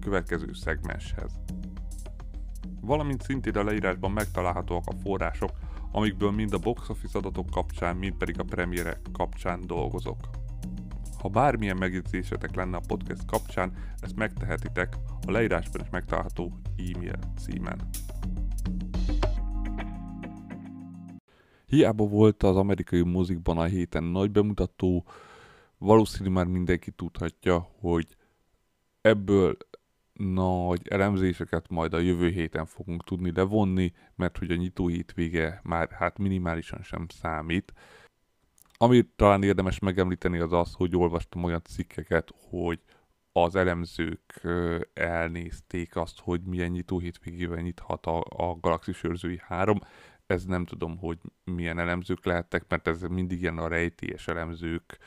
következő szegmenshez. Valamint szintén a leírásban megtalálhatóak a források, amikből mind a box office adatok kapcsán, mind pedig a premierek kapcsán dolgozok. Ha bármilyen megjegyzésetek lenne a podcast kapcsán, ezt megtehetitek a leírásban is megtalálható e-mail címen. Hiába volt az amerikai mozikban a héten nagy bemutató, valószínűleg már mindenki tudhatja, hogy ebből nagy elemzéseket majd a jövő héten fogunk tudni levonni, mert hogy a nyitó hétvége már minimálisan sem számít. Amit talán érdemes megemlíteni az az, hogy olvastam olyan cikkeket, hogy az elemzők elnézték azt, hogy milyen nyitó hétvégével nyithat a Galaxis őrzői 3. Ez nem tudom, hogy milyen elemzők lehettek, mert ez mindig ilyen a rejtélyes elemzők,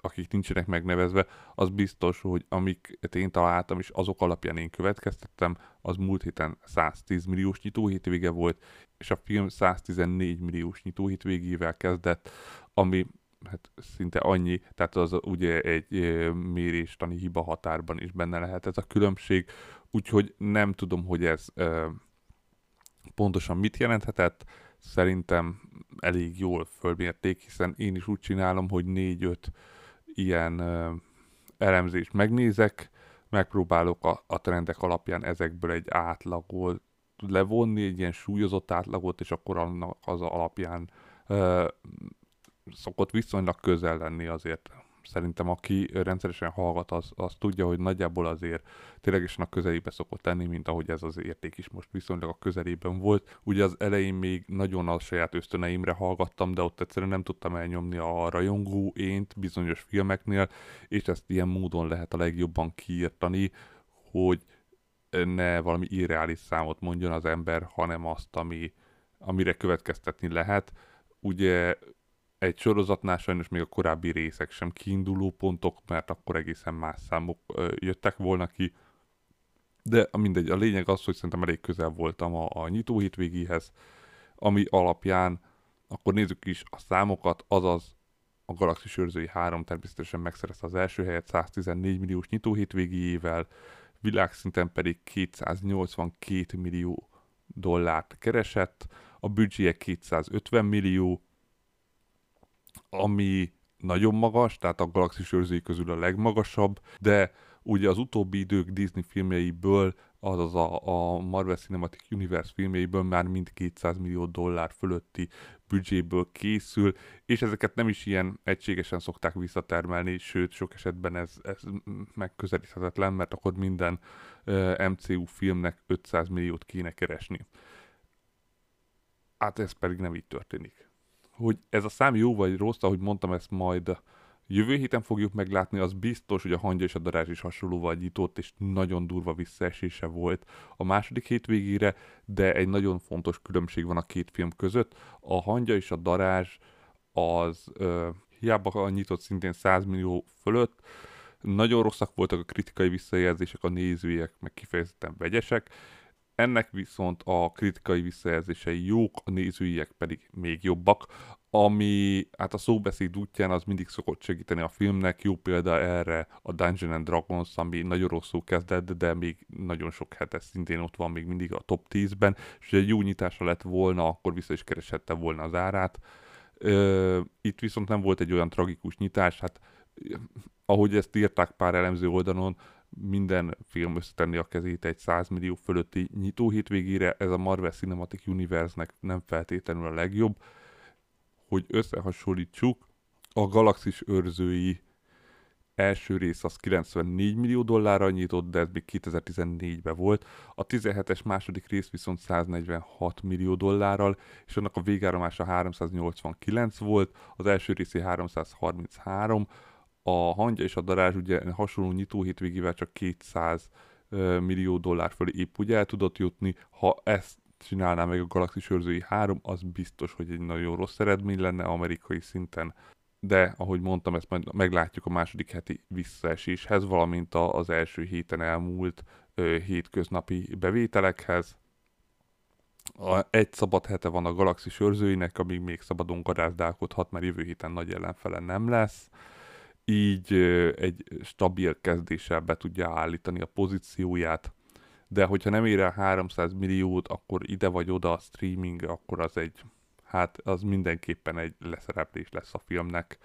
akik nincsenek megnevezve. Az biztos, hogy amiket én találtam, és azok alapján én következtettem, az múlt héten 110 milliós nyitóhétvége volt, és a film 114 milliós nyitóhétvégével kezdett, ami hát szinte annyi, tehát az ugye egy méréstani hiba határban is benne lehet ez a különbség, úgyhogy nem tudom, hogy ez pontosan mit jelenthetett. Szerintem elég jól fölmérték, hiszen én is úgy csinálom, hogy 4-5 ilyen elemzést megnézek, megpróbálok a trendek alapján ezekből egy átlagot levonni, egy ilyen súlyozott átlagot, és akkor annak az alapján szokott viszonylag közel lenni azért. Szerintem aki rendszeresen hallgat, az tudja, hogy nagyjából azért ténylegesen a közelébe szokott lenni, mint ahogy ez az érték is most viszonylag a közelében volt. Ugye az elején még nagyon a saját ösztöneimre hallgattam, de ott egyszerűen nem tudtam elnyomni a rajongó ént bizonyos filmeknél, és ezt ilyen módon lehet a legjobban kiírtani, hogy ne valami irreális számot mondjon az ember, hanem azt, amire következtetni lehet. Ugye egy sorozatnál sajnos még a korábbi részek sem kiinduló pontok, mert akkor egészen más számok jöttek volna ki. De mindegy, a lényeg az, hogy szerintem elég közel voltam a nyitó hétvégéhez, ami alapján akkor nézzük is a számokat, azaz a Galaxis őrzői 3 természetesen megszerezte az első helyet 114 milliós nyitó hétvégéjével, világszinten pedig 282 millió dollárt keresett, a büdzséje 250 millió, ami nagyon magas, tehát a Galaxis őrzői közül a legmagasabb, de ugye az utóbbi idők Disney filmjeiből, azaz a Marvel Cinematic Universe filmjeiből már mind 200 millió dollár fölötti büdzséből készül, és ezeket nem is ilyen egységesen szokták visszatermelni, sőt, sok esetben ez megközelíthetetlen, mert akkor minden MCU filmnek 500 milliót kéne keresni. Hát ez pedig nem így történik. Hogy ez a szám jó vagy rossz, ahogy mondtam, ezt majd jövő héten fogjuk meglátni, az biztos, hogy a hangja és a darázs is hasonlóval nyitott, és nagyon durva visszaesése volt a második hétvégére, de egy nagyon fontos különbség van a két film között. A hangja és a darázs az hiába nyitott szintén 100 millió fölött, nagyon rosszak voltak a kritikai visszajelzések, a nézőiek meg kifejezetten vegyesek. Ennek viszont a kritikai visszajelzései jók, a nézőiek pedig még jobbak, ami hát a szóbeszéd útján az mindig szokott segíteni a filmnek. Jó példa erre a Dungeons and Dragons, ami nagyon rosszul kezdett, de még nagyon sok hete szintén ott van még mindig a top 10-ben, és egy jó nyitása lett volna, akkor vissza is kereshette volna az árát. Itt viszont nem volt egy olyan tragikus nyitás, hát ahogy ezt írták pár elemző oldalon, minden film összetenni a kezét egy 100 millió fölötti nyitó hétvégére, ez a Marvel Cinematic Universe-nek nem feltétlenül a legjobb. Hogy összehasonlítsuk, a Galaxis őrzői első rész az 94 millió dollárra nyitott, de ez még 2014-ben volt. A 17-es második rész viszont 146 millió dollárral, és annak a végállomása 389 volt, az első részé 333, A hangya és a darázs ugye hasonló nyitó hétvégével csak $200 millió fölé épp ugye el tudott jutni, ha ezt csinálná meg a Galaxis őrzői 3, az biztos, hogy egy nagyon rossz eredmény lenne amerikai szinten. De, ahogy mondtam, ezt majd meglátjuk a második heti visszaeséshez, valamint az első héten elmúlt hétköznapi bevételekhez. Egy szabad hete van a Galaxis őrzőinek, amíg még szabadon garázdálkodhat, mert jövő héten nagy ellenfele nem lesz. Így egy stabil kezdéssel be tudja állítani a pozícióját. De hogyha nem ér el 300 milliót, akkor ide vagy oda a streaming, akkor az egy... hát az mindenképpen egy leszereplés lesz a filmnek.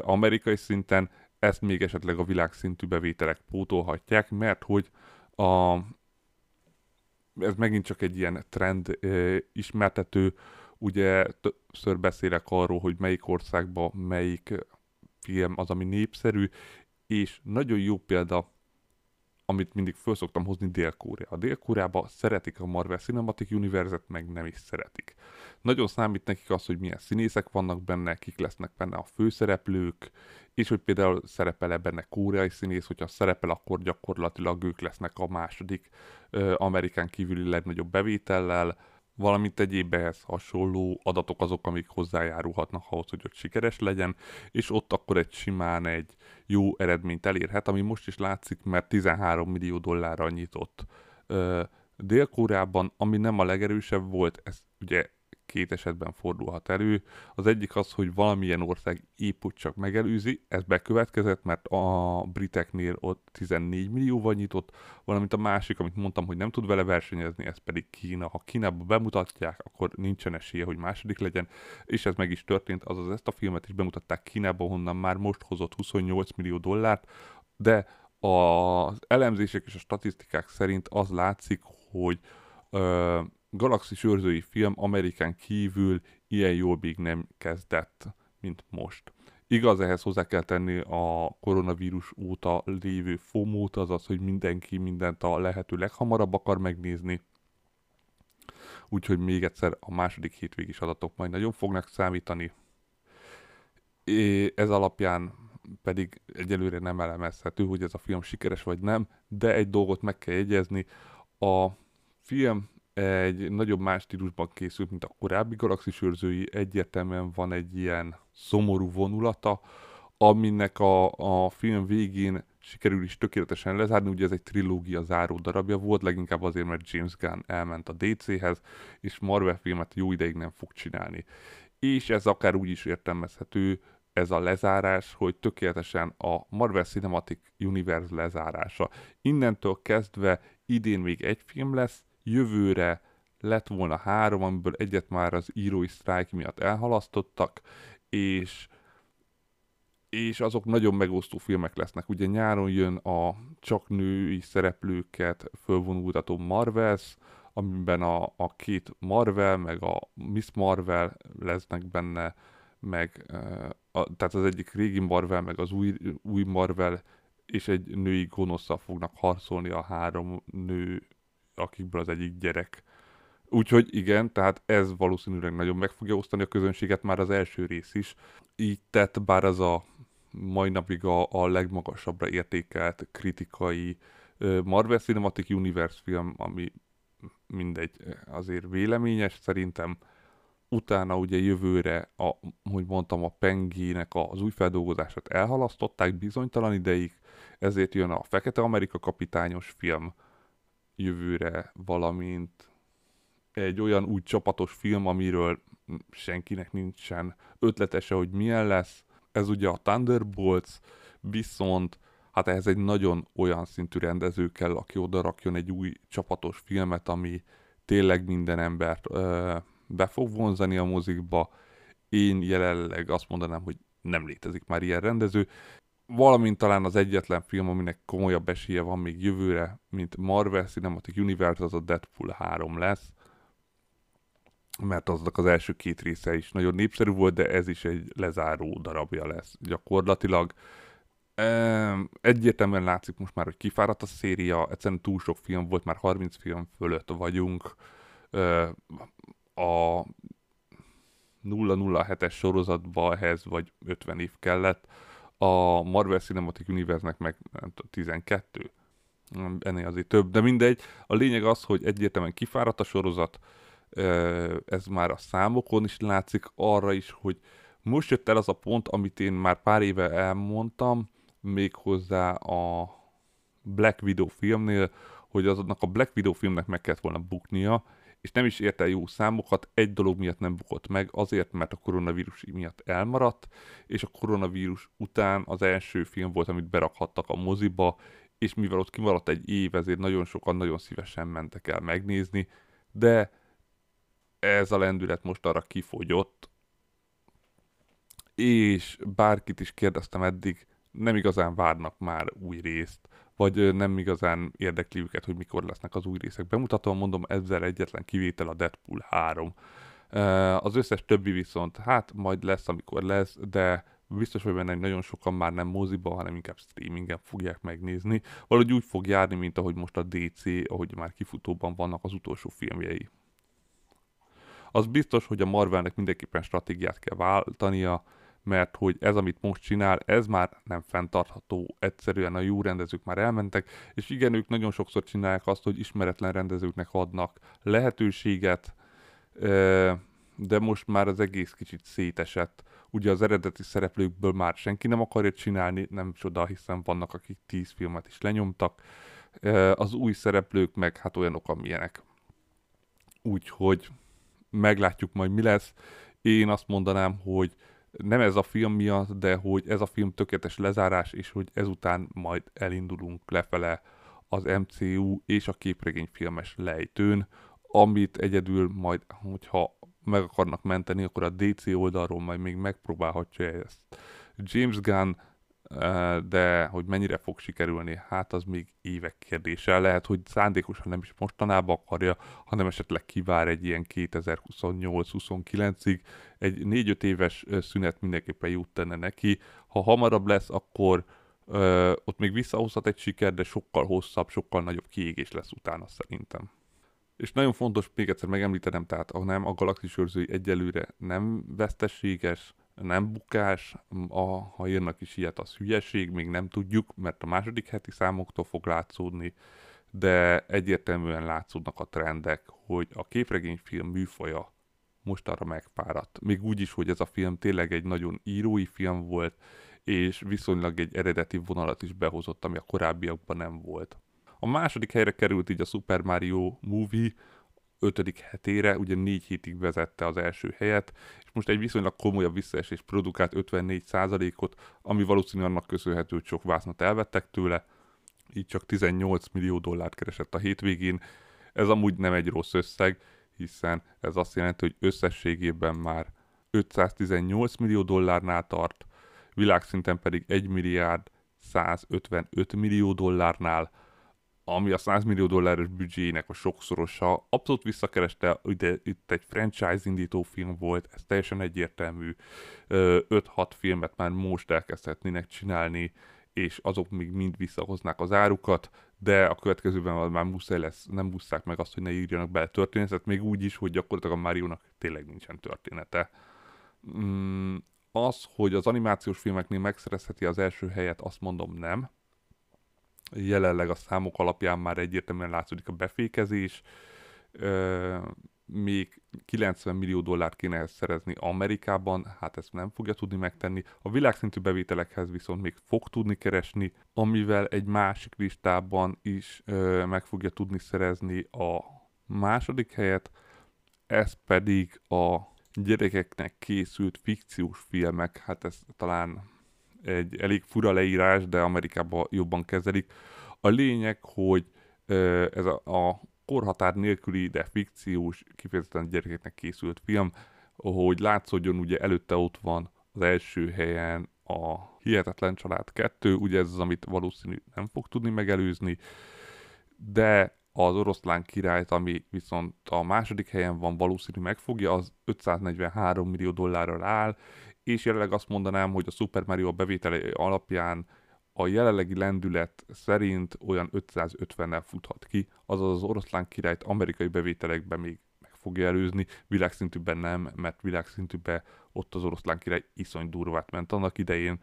Amerikai szinten ezt még esetleg a világszintű bevételek pótolhatják, mert hogy ez megint csak egy ilyen trend ismertető, ugye többször beszélek arról, hogy melyik országban melyik film az, ami népszerű, és nagyon jó példa, amit mindig föl szoktam hozni, Dél-Korea. A Dél-Koreában szeretik a Marvel Cinematic Universe-et, meg nem is szeretik. Nagyon számít nekik az, hogy milyen színészek vannak benne, kik lesznek benne a főszereplők, és hogy például szerepel-e benne koreai színész, hogyha szerepel, akkor gyakorlatilag ők lesznek a második Amerikán kívüli legnagyobb bevétellel, valamint egyéb ehhez hasonló adatok azok, amik hozzájárulhatnak ahhoz, hogy ott sikeres legyen, és ott akkor egy simán egy jó eredményt elérhet, ami most is látszik, mert $13 millió nyitott Dél-Koreában, ami nem a legerősebb volt, ez ugye két esetben fordulhat elő. Az egyik az, hogy valamilyen ország épp úgy csak megelőzi, ez bekövetkezett, mert a briteknél ott 14 millióval nyitott, valamint a másik, amit mondtam, hogy nem tud vele versenyezni, ez pedig Kína. Ha Kínába bemutatják, akkor nincsen esélye, hogy második legyen, és ez meg is történt, azaz ezt a filmet is bemutatták Kínába, honnan már most hozott $28 millió, de az elemzések és a statisztikák szerint az látszik, hogy Galaxis őrzői film Amerikán kívül ilyen jól még nem kezdett, mint most. Igaz, ehhez hozzá kell tenni a koronavírus óta lévő FOMO-t, azaz, hogy mindenki mindent a lehető leghamarabb akar megnézni. Úgyhogy még egyszer a második hétvégis adatok majd nagyon fognak számítani. Ez alapján pedig egyelőre nem elemezhető, hogy ez a film sikeres vagy nem, de egy dolgot meg kell jegyezni, a film egy nagyobb más stílusban készült, mint a korábbi Galaxis őrzői, egyértelműen van egy ilyen szomorú vonulata, aminek a film végén sikerül is tökéletesen lezárni, ugye ez egy trilógia záró darabja volt, leginkább azért, mert James Gunn elment a DC-hez, és Marvel filmet jó ideig nem fog csinálni. És ez akár úgy is értelmezhető, ez a lezárás, hogy tökéletesen a Marvel Cinematic Universe lezárása. Innentől kezdve idén még egy film lesz, jövőre lett volna 3, amiből egyet már az írói sztrájk miatt elhalasztottak, és azok nagyon megosztó filmek lesznek. Ugye nyáron jön a csak női szereplőket fölvonultató Marvels, amiben a két Marvel, meg a Miss Marvel lesznek benne, meg tehát az egyik régi Marvel, meg az új Marvel, és egy női gonoszsal fognak harcolni a 3 nő, akikből az egyik gyerek. Úgyhogy igen, tehát ez valószínűleg nagyon meg fogja osztani a közönséget, már az első rész is. Így tett, bár az a mai napig a legmagasabbra értékelt kritikai Marvel Cinematic Universe film, ami mindegy, azért véleményes szerintem. Utána ugye jövőre, ahogy mondtam, a Pengének az új feldolgozását elhalasztották bizonytalan ideig, ezért jön a Fekete Amerika kapitányos film jövőre, valamint egy olyan új csapatos film, amiről senkinek nincsen ötletese, hogy milyen lesz. Ez ugye a Thunderbolts, viszont hát ehhez egy nagyon olyan szintű rendező kell, aki oda rakjon egy új csapatos filmet, ami tényleg minden embert be fog vonzani a mozikba. Én jelenleg azt mondanám, hogy nem létezik már ilyen rendező. Valamint talán az egyetlen film, aminek komolyabb esélye van még jövőre, mint Marvel Cinematic Universe, az a Deadpool 3 lesz, mert aznak az első 2 része is nagyon népszerű volt, de ez is egy lezáró darabja lesz gyakorlatilag. Egyértelműen látszik most már, hogy kifáradt a széria, egyszerűen túl sok film volt, már 30 film fölött vagyunk. A 007-es sorozatba ehhez vagy 50 év kellett, a Marvel Cinematic Universe-nek meg nem tudom, 12. Ennél azért több, de mindegy. A lényeg az, hogy egyértelműen kifáradt a sorozat, ez már a számokon is látszik, arra is, hogy most jött el az a pont, amit én már pár éve elmondtam, méghozzá a Black Widow filmnél, hogy azonnak a Black Widow filmnek meg kellett volna buknia, és nem is ért el jó számokat, egy dolog miatt nem bukott meg, azért, mert a koronavírus miatt elmaradt, és a koronavírus után az első film volt, amit berakhattak a moziba, és mivel ott kimaradt egy év, ezért nagyon sokan nagyon szívesen mentek el megnézni, de ez a lendület most arra kifogyott, és bárkit is kérdeztem eddig, nem igazán várnak már új részt, vagy nem igazán érdekli őket, hogy mikor lesznek az új részek. Bemutatom, mondom, ezzel egyetlen kivétel a Deadpool 3. Az összes többi viszont, hát majd lesz, amikor lesz, de biztos vagy benne, hogy nagyon sokan már nem moziba, hanem inkább streamingen fogják megnézni. Valahogy úgy fog járni, mint ahogy most a DC, ahogy már kifutóban vannak az utolsó filmjei. Az biztos, hogy a Marvelnek mindenképpen stratégiát kell váltania, mert hogy ez, amit most csinál, ez már nem fenntartható, egyszerűen a jó rendezők már elmentek, és igen, ők nagyon sokszor csinálják azt, hogy ismeretlen rendezőknek adnak lehetőséget, de most már az egész kicsit szétesett. Ugye az eredeti szereplőkből már senki nem akarja csinálni, nem csoda, hiszen vannak, akik 10 filmet is lenyomtak, az új szereplők meg hát olyanok, amilyenek. Úgyhogy meglátjuk majd, mi lesz. Én azt mondanám, hogy nem ez a film miatt, de hogy ez a film tökéletes lezárás, és hogy ezután majd elindulunk lefele az MCU és a képregényfilmes lejtőn, amit egyedül majd, hogyha meg akarnak menteni, akkor a DC oldalról majd még megpróbálhatja ezt James Gunn, de hogy mennyire fog sikerülni, hát az még évek kérdése. Lehet, hogy szándékosan nem is mostanában akarja, hanem esetleg kivár egy ilyen 2028-29-ig. Egy 4-5 éves szünet mindenképpen jót tenne neki. Ha hamarabb lesz, akkor ott még visszahozhat egy siker, de sokkal hosszabb, sokkal nagyobb kiégés lesz utána szerintem. És nagyon fontos még egyszer megemlítenem, tehát a Galaxis őrzői egyelőre nem veszteséges, nem bukás, ha írnak is ilyet, az hülyeség, még nem tudjuk, mert a második heti számoktól fog látszódni, de egyértelműen látszódnak a trendek, hogy a képregényfilm műfaja most arra megfáradt. Még úgy is, hogy ez a film tényleg egy nagyon írói film volt, és viszonylag egy eredeti vonalat is behozott, ami a korábbiakban nem volt. A második helyre került így a Super Mario Movie, 5. hetére, ugye 4 hétig vezette az első helyet, és most egy viszonylag komolyabb visszaesés produkált 54%-ot, ami valószínűleg annak köszönhető, hogy sok vásznat elvettek tőle, így csak $18 millió keresett a hétvégén. Ez amúgy nem egy rossz összeg, hiszen ez azt jelenti, hogy összességében már $518 millió tart, világszinten pedig $1.155 billion, ami a $100 millió büdzséjének a sokszorosa, abszolút visszakereste, ugye itt egy franchise indító film volt, ez teljesen egyértelmű, 5-6 filmet már most elkezdhetnének csinálni, és azok még mind visszahoznák az árukat, de a következőben már muszáj lesz, nem busszák meg azt, hogy ne írjanak bele történetet, még úgy is, hogy gyakorlatilag a Máriónak tényleg nincsen története. Az, hogy az animációs filmeknél megszerezheti az első helyet, azt mondom nem. Jelenleg a számok alapján már egyértelműen látszódik a befékezés, még $90 millió kéne ehhez szerezni Amerikában, hát ezt nem fogja tudni megtenni. A világszintű bevételekhez viszont még fog tudni keresni, amivel egy másik listában is meg fogja tudni szerezni a második helyet, ez pedig a gyerekeknek készült fikciós filmek, hát ez talán egy elég fura leírás, de Amerikában jobban kezelik. A lényeg, hogy ez a korhatár nélküli, de fikciós, kifejezetten gyerekeknek készült film, hogy látszódjon, ugye előtte ott van az első helyen a Hihetetlen Család 2, ugye ez az, amit valószínű nem fog tudni megelőzni, de az Oroszlán Királyt, ami viszont a második helyen van, valószínű megfogja, az $543 millió áll, és jelenleg azt mondanám, hogy a Super Mario bevétele alapján a jelenlegi lendület szerint olyan 550-nel futhat ki, azaz az Oroszlán Királyt amerikai bevételekben még meg fogja előzni, világszintűben nem, mert világszintűben ott az Oroszlán Király iszony durvát ment annak idején,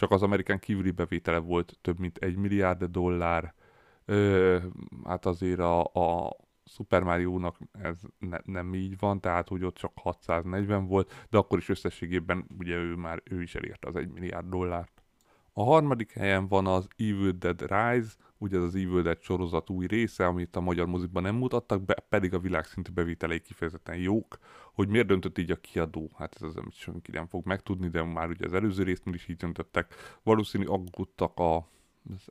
Csak az Amerikán kívüli bevétele volt több mint $1 milliárd. Hát azért a Super Mario-nak ez nem így van, tehát hogy ott csak 640 volt, de akkor is összességében ugye ő is elérte az $1 milliárd. A harmadik helyen van az Evil Dead Rise, ugye ez az Evil Dead sorozat új része, amit a magyar mozikban nem mutattak be, pedig a világszintű bevételei kifejezetten jók. Hogy miért döntött így a kiadó? Hát ez az, amit senki nem fog megtudni, de már ugye az előző résznél is így döntöttek. Valószínű aggódtak az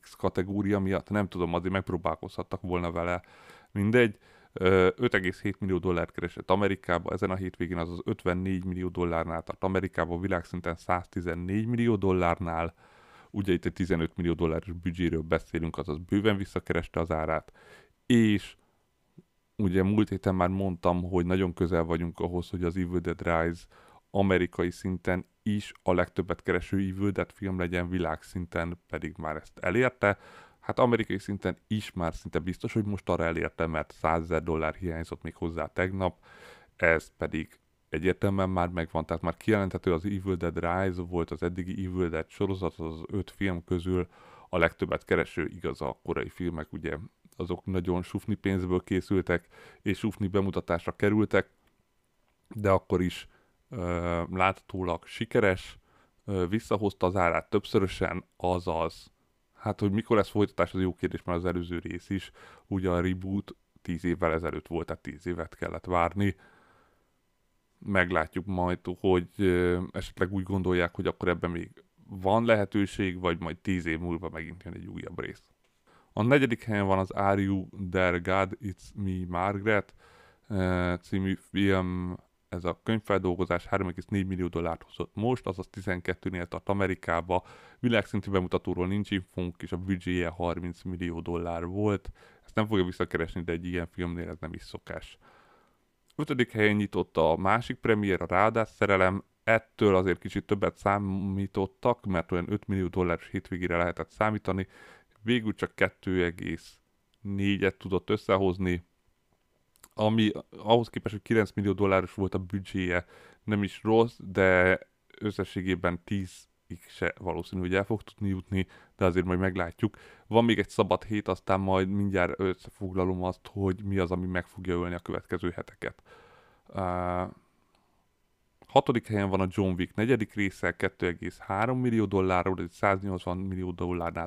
X kategória miatt, nem tudom, azért megpróbálkozhattak volna vele. Mindegy, $5,7 millió keresett Amerikába, ezen a hétvégén azaz $54 millió tart Amerikában, világszinten $114 millió. Ugye itt egy $15 millió büdzséről beszélünk, azaz bőven visszakereste az árát, és ugye múlt héten már mondtam, hogy nagyon közel vagyunk ahhoz, hogy az Evil Dead Rise amerikai szinten is a legtöbbet kereső Evil Dead film legyen, világszinten pedig már ezt elérte. Hát amerikai szinten is már szinte biztos, hogy most arra elérte, mert $100,000 hiányzott még hozzá tegnap, ez pedig egyértelműen már megvan, tehát már kijelenthető, az Evil Dead Rise volt az eddigi Evil Dead sorozat, az 5 film közül a legtöbbet kereső, igaz, a korai filmek, ugye azok nagyon sufni pénzből készültek, és sufni bemutatásra kerültek, de akkor is láthatólag sikeres, visszahozta az árát többszörösen, azaz, hát hogy mikor lesz folytatás, az jó kérdés, mert az előző rész is, ugye a reboot 10 évvel ezelőtt volt, tehát 10 évet kellett várni. Meglátjuk majd, hogy esetleg úgy gondolják, hogy akkor ebben még van lehetőség, vagy majd 10 év múlva megint jön egy újabb rész. A negyedik helyen van az Are You There God It's Me Margaret című film. Ez a könyvfeldolgozás $3,4 millió hozott most, azaz 12-nél tart Amerikába. Világszintű bemutatóról nincs infónk, és a büdzséje $30 millió volt. Ezt nem fogja visszakeresni, de egy ilyen filmnél ez nem is szokás. 5. helyen nyitott a másik premier, a Rádász szerelem. Ettől azért kicsit többet számítottak, mert olyan $5 millió hétvégére lehetett számítani. Végül csak 2,4-et tudott összehozni, ami ahhoz képest, hogy $9 millió volt a büdzséje, nem is rossz, de összességében 10-ig se valószínű, hogy el fog tudni jutni, de azért majd meglátjuk. Van még egy szabad hét, aztán majd mindjárt összefoglalom azt, hogy mi az, ami meg fogja ölni a következő heteket. 6. helyen van a John Wick 4. része, $2,3 millió, egy $180 millió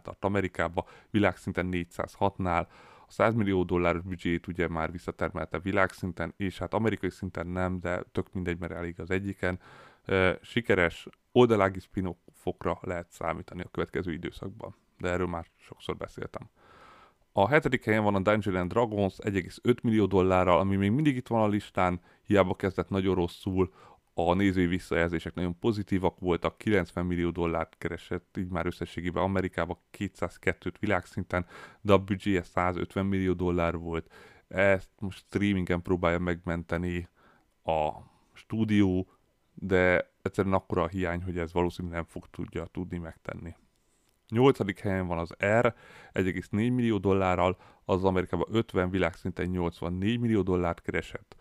tart Amerikába, világszinten 406-nál. A $100 millió büdzsét ugye már visszatermelte világszinten, és hát amerikai szinten nem, de tök mindegy, mert elég az egyiken. Sikeres oldalági spin-offokra lehet számítani a következő időszakban, de erről már sokszor beszéltem. A 7. helyen van a Dungeons and Dragons $1,5 millió, ami még mindig itt van a listán, hiába kezdett nagyon rosszul. A nézői visszajelzések nagyon pozitívak voltak, $90 millió keresett így már összességében Amerikában, 202-t világszinten, de a büdzséje $150 millió volt. Ezt most streamingen próbálja megmenteni a stúdió, de egyszerűen akkora a hiány, hogy ez valószínűleg nem fog tudni megtenni. 8. helyen van az R, $1,4 millió, az Amerikában 50, világszinten $84 millió keresett.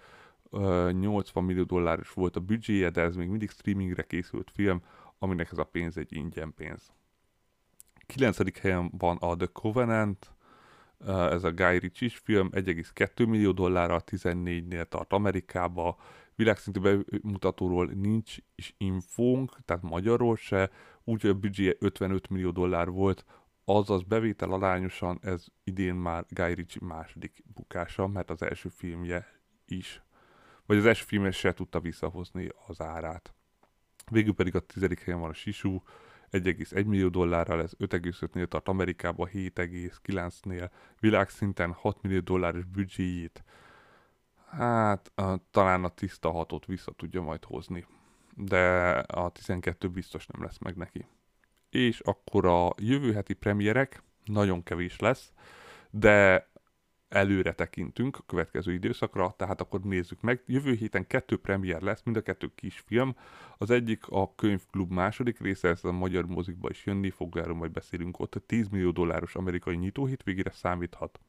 $80 millió is volt a büdzséje, de ez még mindig streamingre készült film, aminek ez a pénz egy ingyen pénz. 9. helyen van a The Covenant, ez a Guy Ritchie-s film, $1,2 millió, 14-nél tart Amerikába. Világszintű bemutatóról nincs is infónk, tehát magyarról se, úgyhogy a büdzséje $55 millió volt, azaz bevétel arányosan ez idén már Guy Ritchie második bukása, mert az első filmje is, vagy az első filmje se tudta visszahozni az árát. Végül pedig a 10. helyen van a Sisú, $1,1 millió, ez 5,5-nél tart Amerikába, 7,9-nél, világszinten $6 millió büdzséjét. Hát talán a tiszta 6-ot vissza tudja majd hozni, de a 12 biztos nem lesz meg neki. És akkor a jövő heti premierek nagyon kevés lesz, de előre tekintünk a következő időszakra, tehát akkor nézzük meg. Jövő héten 2 premier lesz, mind a 2 kis film. Az egyik a Könyvklub második része, ez a magyar mozikba is jönni fog, erről majd beszélünk ott. $10 millió amerikai nyitó hétvégére számíthat.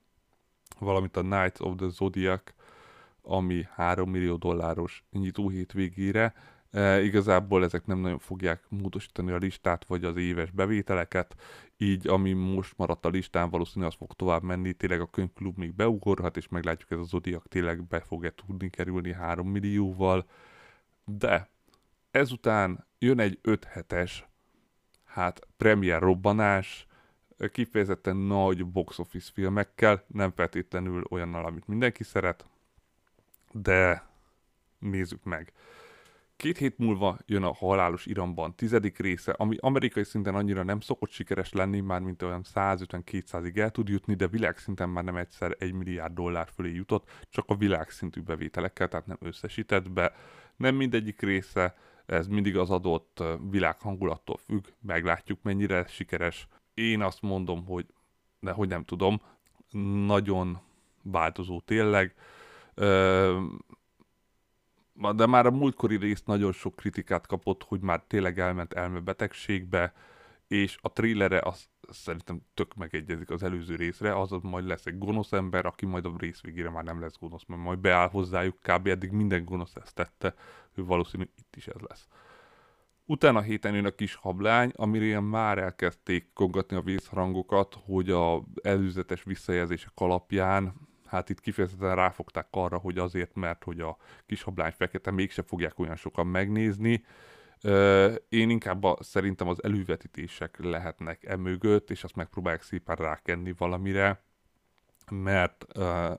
Valamint a Nights of the Zodiac, ami $3 millió nyitó hétvégére. Igazából ezek nem nagyon fogják módosítani a listát, vagy az éves bevételeket, így ami most maradt a listán, valószínűleg az fog tovább menni, tényleg a könyvklub még beugorhat, és meglátjuk, ez a Zodiac tényleg be fog-e tudni kerülni 3 millióval, de ezután jön egy 5 hetes, premier robbanás, kifejezetten nagy box office filmekkel, nem feltétlenül olyannal, amit mindenki szeret, de nézzük meg. 2 hét múlva jön a Halálos iramban 10. része, ami amerikai szinten annyira nem szokott sikeres lenni, már mint olyan 150-200-ig el tud jutni, de világszinten már nem egyszer 1 milliárd dollár fölé jutott, csak a világszintű bevételekkel, tehát nem összesített be, nem mindegyik része, ez mindig az adott világhangulattól függ, meglátjuk mennyire sikeres. Én azt mondom, hogy nehogy nem tudom, nagyon változó tényleg, de már a múltkori rész nagyon sok kritikát kapott, hogy már tényleg elment elmebetegségbe, és a trélere az szerintem tök megegyezik az előző részre, azaz majd lesz egy gonosz ember, aki majd a rész végére már nem lesz gonosz, mert majd beáll hozzájuk, kb. Eddig minden gonosz ezt tette, hogy valószínű itt is ez lesz. Utána héten jön a Kis hableány, amire már elkezdték kongatni a vészharangokat, hogy az előzetes visszajelzések alapján, itt kifejezetten ráfogták arra, hogy azért, mert hogy a Kis hableány fekete mégsem fogják olyan sokan megnézni. Én inkább szerintem az elővetítések lehetnek emögött, és azt megpróbálják szépen rákenni valamire, mert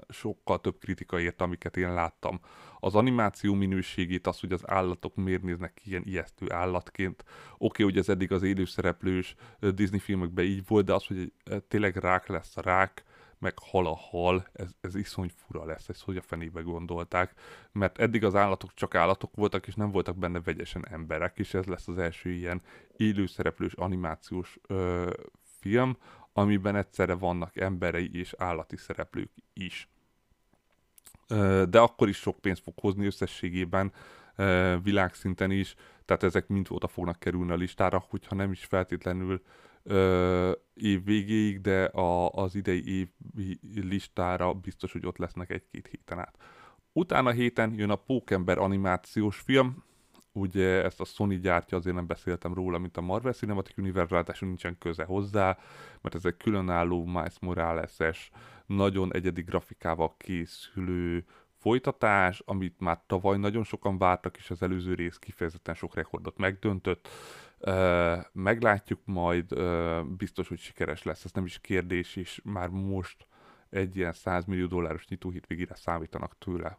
sokkal több kritika érte, amiket én láttam. Az animáció minőségét, az, hogy az állatok miért néznek ilyen ijesztő állatként. Oké, hogy ez eddig az élőszereplős Disney filmekben így volt, de az, hogy tényleg rák lesz a rák, meg hal a hal, ez iszony fura lesz, ezt hogy a fenébe gondolták, mert eddig az állatok csak állatok voltak, és nem voltak benne vegyesen emberek, és ez lesz az első ilyen élőszereplős animációs film, amiben egyszerre vannak emberei és állati szereplők is. De akkor is sok pénzt fog hozni összességében, világszinten is, tehát ezek mind oda fognak kerülni a listára, hogyha nem is feltétlenül év végéig, de az idei év listára biztos, hogy ott lesznek 1-2 héten át. Utána héten jön a Pókember animációs film, ugye ezt a Sony gyártja, azért nem beszéltem róla, mint a Marvel Cinematic Universe, ráadásul nincsen köze hozzá, mert ez egy különálló Miles Morales-es, nagyon egyedi grafikával készülő folytatás, amit már tavaly nagyon sokan vártak, és az előző rész kifejezetten sok rekordot megdöntött. Meglátjuk majd, biztos, hogy sikeres lesz, ez nem is kérdés, és már most egy ilyen 100 millió dolláros nyitó hétvégére számítanak tőle.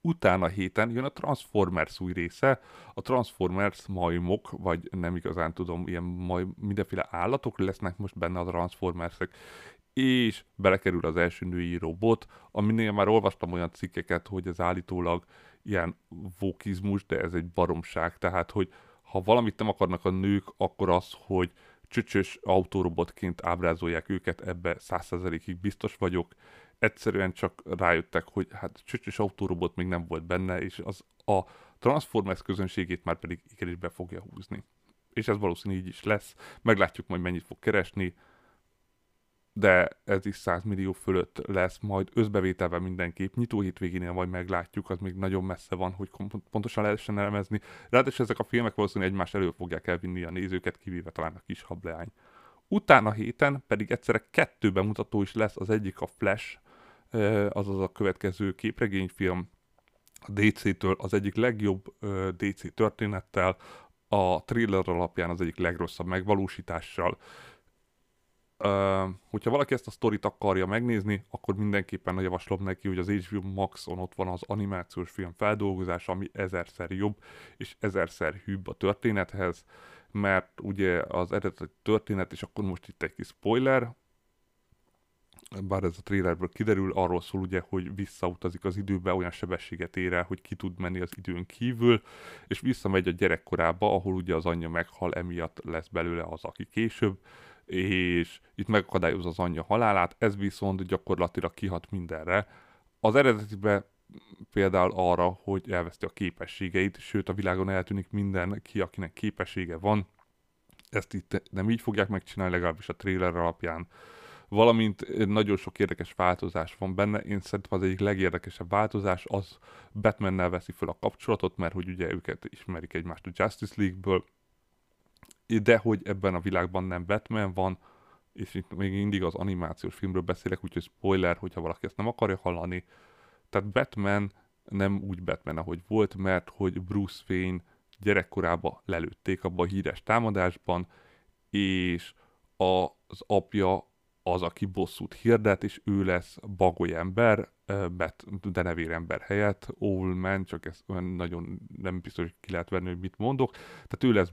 Utána héten jön a Transformers új része, a Transformers majmok, vagy nem igazán tudom, ilyen mindenféle állatok lesznek most benne a Transformersek, és belekerül az első női robot, aminél már olvastam olyan cikkeket, hogy ez állítólag ilyen vokizmus, de ez egy baromság, tehát hogy ha valamit nem akarnak a nők, akkor az, hogy csöcsös autórobotként ábrázolják őket, ebbe 100%-ig biztos vagyok. Egyszerűen csak rájöttek, hogy csöcsös autórobot még nem volt benne, és az a Transformers közönségét már pedig igenis be fogja húzni. És ez valószínűleg így is lesz. Meglátjuk majd, mennyit fog keresni, de ez is 100 millió fölött lesz, majd összbevételben mindenképp. Nyitó hétvégénél majd meglátjuk, az még nagyon messze van, hogy pontosan lehessen elemezni. Ráadásul ezek a filmek valószínűleg egymás elől fogják elvinni a nézőket, kivéve talán a Kis hableány. Utána héten pedig egyszerre 2 bemutató is lesz, az egyik a Flash, azaz a következő képregényfilm a DC-től, az egyik legjobb DC történettel, a trailer alapján az egyik legrosszabb megvalósítással. Hogyha valaki ezt a sztorit akarja megnézni, akkor mindenképpen javaslom neki, hogy az HBO Maxon ott van az animációs film feldolgozása, ami 1000-szer jobb és 1000-szer hűbb a történethez, mert ugye az eredeti történet, és akkor most itt egy kis spoiler, bár ez a trailerből kiderül, arról szól ugye, hogy visszautazik az időbe, olyan sebességet ér el, hogy ki tud menni az időn kívül, és visszamegy a gyerekkorába, ahol ugye az anyja meghal, emiatt lesz belőle az, aki később, és itt megakadályozza az anyja halálát, ez viszont gyakorlatilag kihat mindenre. Az eredetiben például arra, hogy elveszti a képességeit, sőt a világon eltűnik mindenki, akinek képessége van. Ezt itt nem így fogják megcsinálni, legalábbis a trailer alapján. valamint nagyon sok érdekes változás van benne. Én szerintem az egyik legérdekesebb változás az Batmannel veszi fel a kapcsolatot, mert hogy ugye őket ismerik egymást a Justice League-ből, de hogy ebben a világban nem Batman van, és itt még mindig az animációs filmről beszélek, úgyhogy spoiler, hogyha valaki ezt nem akarja hallani. Tehát Batman nem úgy Batman, ahogy volt, mert hogy Bruce Wayne gyerekkorában lelőtték abban a híres támadásban, és az apja az, aki bosszút hirdet, és ő lesz bagolyember, de nevérember helyett, Owl Man, csak ez nagyon nem biztos, hogy ki lehet venni, hogy mit mondok. Tehát ő lesz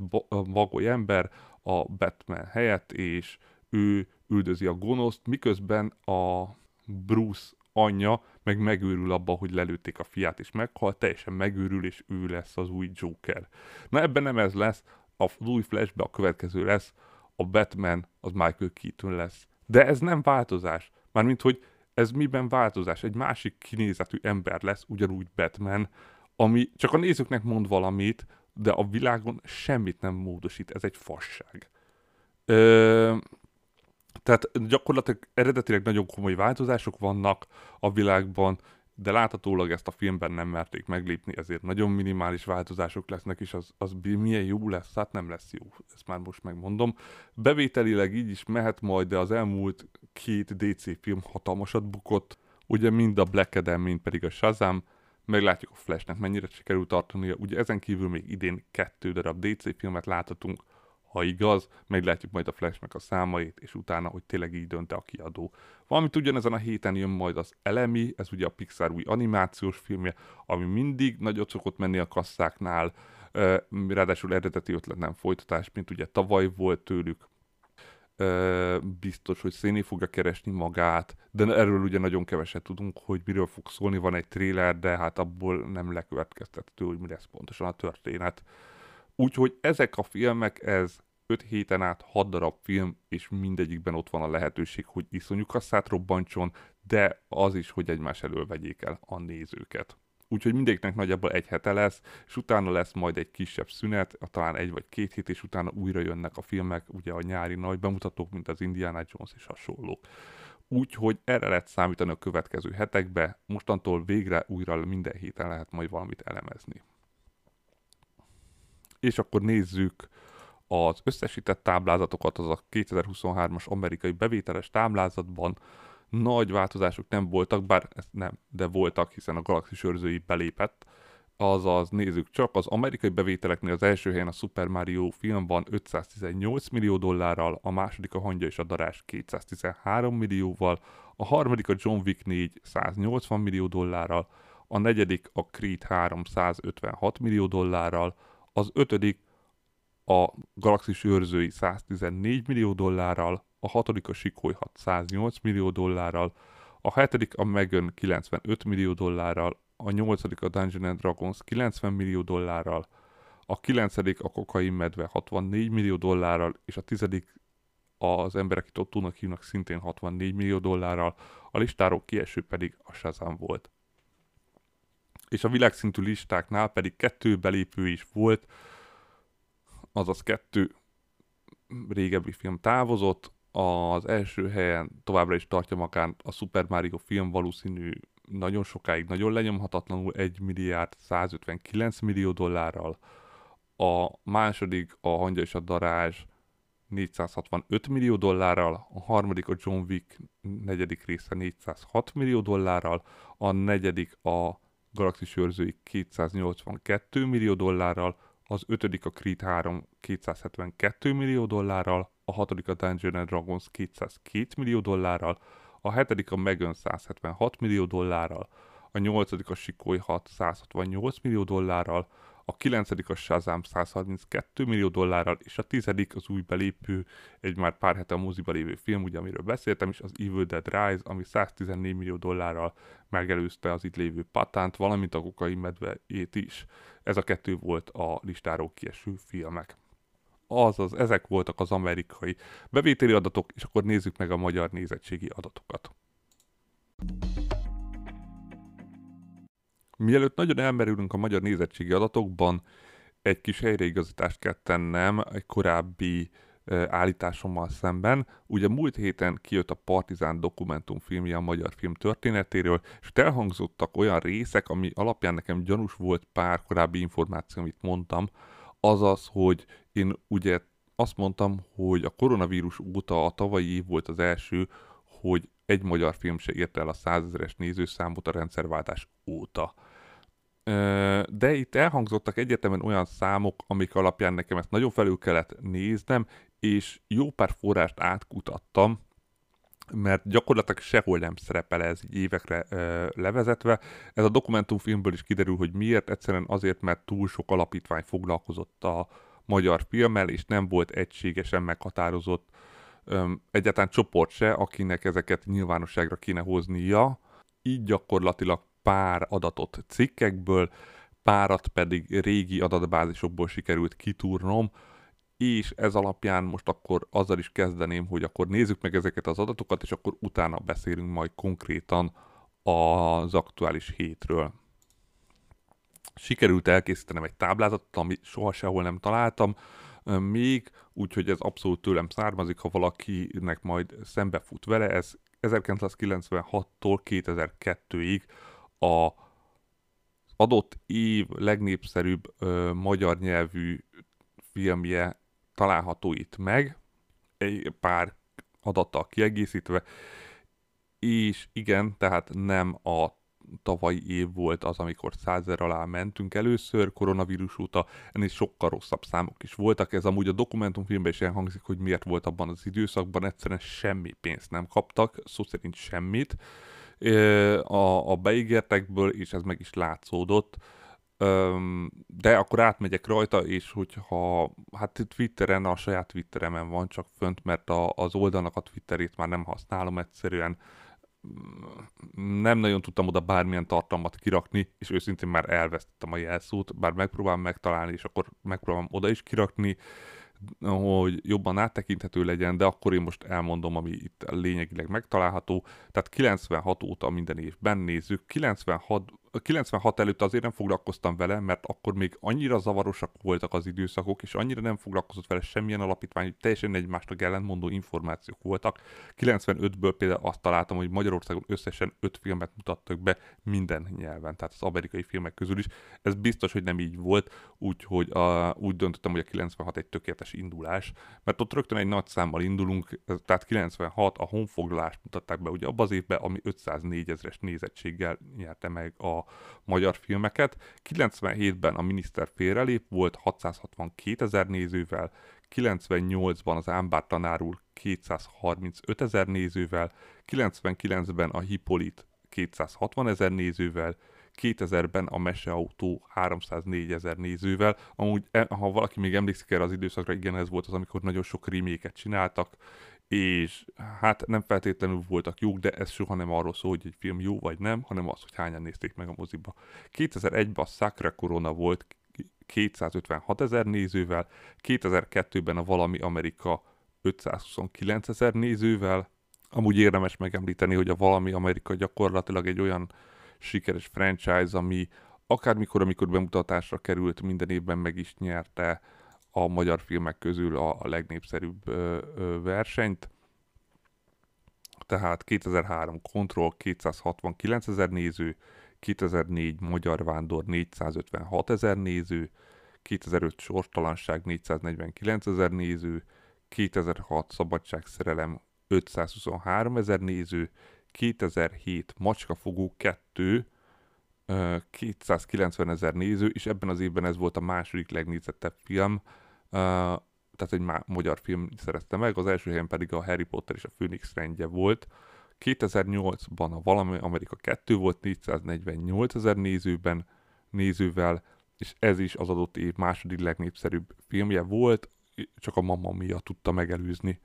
bagolyember a Batman helyett, és ő üldözi a gonoszt, miközben a Bruce anyja meg megőrül abban, hogy lelőtték a fiát, és meghal, teljesen megőrül, és ő lesz az új Joker. Na ebben nem ez lesz, az új Flashben a következő lesz, a Batman az Michael Keaton lesz. De ez nem változás, mármint hogy ez miben változás? Egy másik kinézetű ember lesz, ugyanúgy Batman, ami csak a nézőknek mond valamit, de a világon semmit nem módosít, ez egy fasság. Tehát gyakorlatilag eredetileg nagyon komoly változások vannak a világban, de láthatólag ezt a filmben nem merték meglépni, ezért nagyon minimális változások lesznek, és az milyen jó lesz, hát nem lesz jó, ezt már most megmondom. Bevételileg így is mehet majd, de az elmúlt két DC film hatalmasat bukott, ugye mind a Black Widow, mind pedig a Shazam, meglátjuk a Flashnek mennyire sikerült tartania, ugye ezen kívül még idén 2 darab DC filmet láthatunk, ha igaz, meglátjuk majd a Flashnek a számait, és utána, hogy tényleg így dönt a kiadó. Valamint ugyanezen a héten jön majd az Elemi, ez ugye a Pixar új animációs filmje, ami mindig nagyot szokott menni a kasszáknál, ráadásul eredeti ötlet nem folytatás, mint ugye tavaly volt tőlük. Biztos, hogy széné fogja keresni magát, de erről ugye nagyon keveset tudunk, hogy miről fog szólni, van egy trailer, de hát abból nem lekövetkeztethető, hogy mi lesz pontosan a történet. Úgyhogy ezek a filmek, ez 5 héten át 6 darab film, és mindegyikben ott van a lehetőség, hogy iszonyú kasszát robbantson, de az is, hogy egymás elől vegyék el a nézőket. Úgyhogy mindegyiknek nagyjából egy hete lesz, és utána lesz majd egy kisebb szünet, talán 1 vagy 2 hét, és utána újra jönnek a filmek, ugye a nyári nagy bemutatók, mint az Indiana Jones és hasonlók. Úgyhogy erre lehet számítani a következő hetekbe, mostantól végre újra minden héten lehet majd valamit elemezni. És akkor nézzük az összesített táblázatokat, az a 2023-as amerikai bevételes táblázatban nagy változások nem voltak, bár nem, de voltak, hiszen a Galaxis őrzői belépett, azaz nézzük csak, az amerikai bevételeknél az első helyen a Super Mario film van 518 millió dollárral, a második a Hangya és a darás 213 millióval, a harmadik a John Wick 4 180 millió dollárral, a negyedik a Creed 3 156 millió dollárral, az 5. a Galaxis őrzői 114 millió dollárral, a 6. a Sikoly 108 millió dollárral, a 7. a Megan 95 millió dollárral, a 8. a Dungeons and Dragons 90 millió dollárral, a 9. a Kokain medve 64 millió dollárral, és a 10. az emberek itt ottónak hívnak szintén 64 millió dollárral, a listáról kieső pedig a Shazam volt. És a világszintű listáknál pedig 2 belépő is volt, azaz 2 régebbi film távozott, az első helyen továbbra is tartja magán a Super Mario film, valószínű nagyon sokáig, nagyon lenyomhatatlanul 1 159 000 000 dollárral, a második a Hangya és a darázs 465 millió dollárral, a harmadik a John Wick 4. része 406 millió dollárral, a 4. a Galaxis őrzői 282 millió dollárral, az 5. a Creed 3 272 millió dollárral, a 6. a Dungeons and Dragons 202 millió dollárral, a 7. a Megan 176 millió dollárral, a 8. a Sikoly 168 millió dollárral, a 9. a Shazam 132 millió dollárral, és a 10. az új belépő, egy már pár hete a moziba lévő film, ugye, amiről beszéltem is, az Evil Dead Rise, ami 114 millió dollárral megelőzte az itt lévő Patánt, valamint a Kokain medvét is. Ez a 2 volt a listáról kieső filmek. Azaz, ezek voltak az amerikai bevételi adatok, és akkor nézzük meg a magyar nézettségi adatokat. Mielőtt nagyon elmerülünk a magyar nézettségi adatokban, egy kis helyreigazítást kell tennem egy korábbi állításommal szemben. Ugye múlt héten kijött a Partizán dokumentumfilmje a magyar film történetéről, és elhangzottak olyan részek, ami alapján nekem gyanús volt pár korábbi információ, amit mondtam, azaz, hogy én ugye azt mondtam, hogy a koronavírus óta a tavalyi év volt az első, hogy egy magyar film se érte el a 100 000-es nézőszámot a rendszerváltás óta. De itt elhangzottak egyetemen olyan számok, amik alapján nekem ezt nagyon felül kellett néznem, és jó pár forrást átkutattam, mert gyakorlatilag sehol nem szerepel ez évekre levezetve. Ez a dokumentumfilmből is kiderül, hogy miért, egyszerűen azért, mert túl sok alapítvány foglalkozott a magyar filmmel, és nem volt egységesen meghatározott egyáltalán csoport se, akinek ezeket nyilvánosságra kéne hoznia. Így gyakorlatilag pár adatot cikkekből, párat pedig régi adatbázisokból sikerült kitúrnom, és ez alapján most akkor azzal is kezdeném, hogy akkor nézzük meg ezeket az adatokat, és akkor utána beszélünk majd konkrétan az aktuális hétről. Sikerült elkészítenem egy táblázatot, amit soha sehol nem találtam még, úgyhogy ez abszolút tőlem származik, ha valakinek majd szembe fut vele. Ez 1996-tól 2002-ig az adott év legnépszerűbb magyar nyelvű filmje található itt meg, egy pár adattal kiegészítve, és igen, tehát nem a tavalyi év volt az, amikor 100 000 alá mentünk először koronavírus óta, ennél sokkal rosszabb számok is voltak. Ez amúgy a dokumentumfilmben is elhangzik, hogy miért volt abban az időszakban, egyszerűen semmi pénzt nem kaptak, szó szerint semmit a beígértekből, és ez meg is látszódott. De akkor átmegyek rajta, és hogyha, hát Twitteren, a saját Twitteremen van csak fönt, mert az oldalnak a Twitterét már nem használom, egyszerűen nem nagyon tudtam oda bármilyen tartalmat kirakni, és őszintén már elvesztettem a jelszót, bár megpróbálom megtalálni, és akkor megpróbálom oda is kirakni, hogy jobban áttekinthető legyen, de akkor én most elmondom, ami itt lényegileg megtalálható. Tehát 96 óta minden évben nézzük. 96 előtt azért nem foglalkoztam vele, mert akkor még annyira zavarosak voltak az időszakok, és annyira nem foglalkozott vele semmilyen alapítvány, hogy teljesen egymásnak ellentmondó információk voltak. 95-ből például azt találtam, hogy Magyarországon összesen 5 filmet mutattak be minden nyelven, tehát az amerikai filmek közül is. Ez biztos, hogy nem így volt, úgyhogy úgy döntöttem, hogy a 96 egy tökéletes indulás, mert ott rögtön egy nagy számmal indulunk, tehát 96 a honfoglalást mutatták be ugye abban az évben, ami 504 000-es nézettséggel nyerte meg a magyar filmeket. 97-ben a miniszter félrelép volt 662 000 nézővel, 98-ban az Ámbár tanár úr 235 000 nézővel, 99-ben a Hippolit 260 000 nézővel, 2000-ben a Meseautó 304 000 nézővel. Amúgy, ha valaki még emlékszik erre az időszakra, igen, ez volt az, amikor nagyon sok reméket csináltak, és hát nem feltétlenül voltak jók, de ez soha nem arról szól, hogy egy film jó vagy nem, hanem az, hogy hányan nézték meg a moziba. 2001-ben a Sacre Corona volt 256 000 nézővel, 2002-ben a Valami Amerika 529 000 nézővel. Amúgy érdemes megemlíteni, hogy a Valami Amerika gyakorlatilag egy olyan sikeres franchise, ami akármikor, amikor bemutatásra került, minden évben meg is nyerte a magyar filmek közül a legnépszerűbb versenyt. Tehát 2003 Control 269 000 néző, 2004 Magyar Vándor 456 000 néző, 2005 Sorstalanság 449 000 néző, 2006 Szabadság szerelem 523 000 néző, 2007 Macskafogó 2 290 000 néző, és ebben az évben ez volt a második legnézettebb film, tehát egy magyar film szerezte meg, az első helyen pedig a Harry Potter és a Főnix rendje volt. 2008-ban a Valami Amerika 2 volt 448 000 nézővel, és ez is az adott év második legnépszerűbb filmje volt, csak a Mamma Mia tudta megelőzni.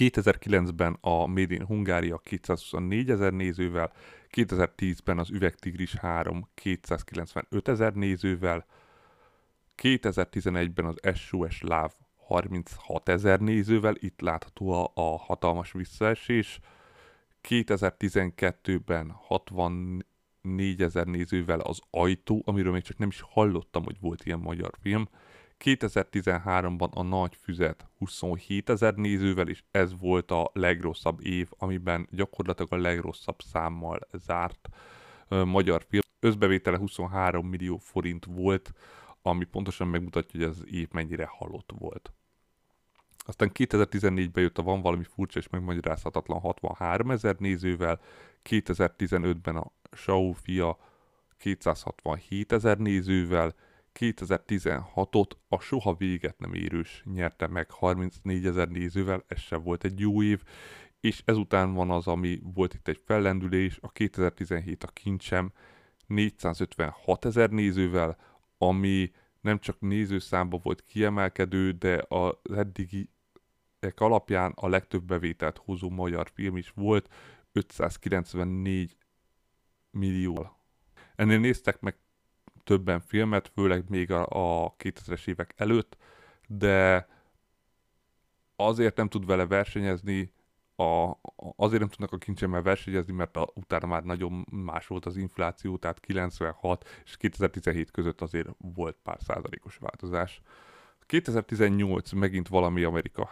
2009-ben a Made in Hungária 224 000 nézővel, 2010-ben az Üvegtigris 3 295 000 nézővel, 2011-ben az SOS Love 36 000 nézővel, itt látható a hatalmas visszaesés, 2012-ben 64 000 nézővel az Ajtó, amiről még csak nem is hallottam, hogy volt ilyen magyar film, 2013-ban a Nagy Füzet 27 000 nézővel, és ez volt a legrosszabb év, amiben gyakorlatilag a legrosszabb számmal zárt magyar film. Összbevétele 23 millió forint volt, ami pontosan megmutatja, hogy az év mennyire halott volt. Aztán 2014-ben jött a Van valami furcsa és megmagyarázhatatlan 63 000 nézővel, 2015-ben a Saul fia 267 000 nézővel, 2016-ot a Soha véget nem érős nyerte meg 34 000 nézővel, ez sem volt egy jó év, és ezután van az, ami volt itt egy fellendülés, a 2017 a Kincsem 456 000 nézővel, ami nem csak nézőszámba volt kiemelkedő, de az eddigiek alapján a legtöbb bevételt hozó magyar film is volt, 594 millió. Ennél néztek meg többen filmet, főleg még a 2000-es évek előtt, de azért nem tud vele versenyezni, azért nem tudnak a Kincsemmel versenyezni, mert utána már nagyon más volt az infláció, tehát 96 és 2017 között azért volt pár százalékos változás. 2018 megint Valami Amerika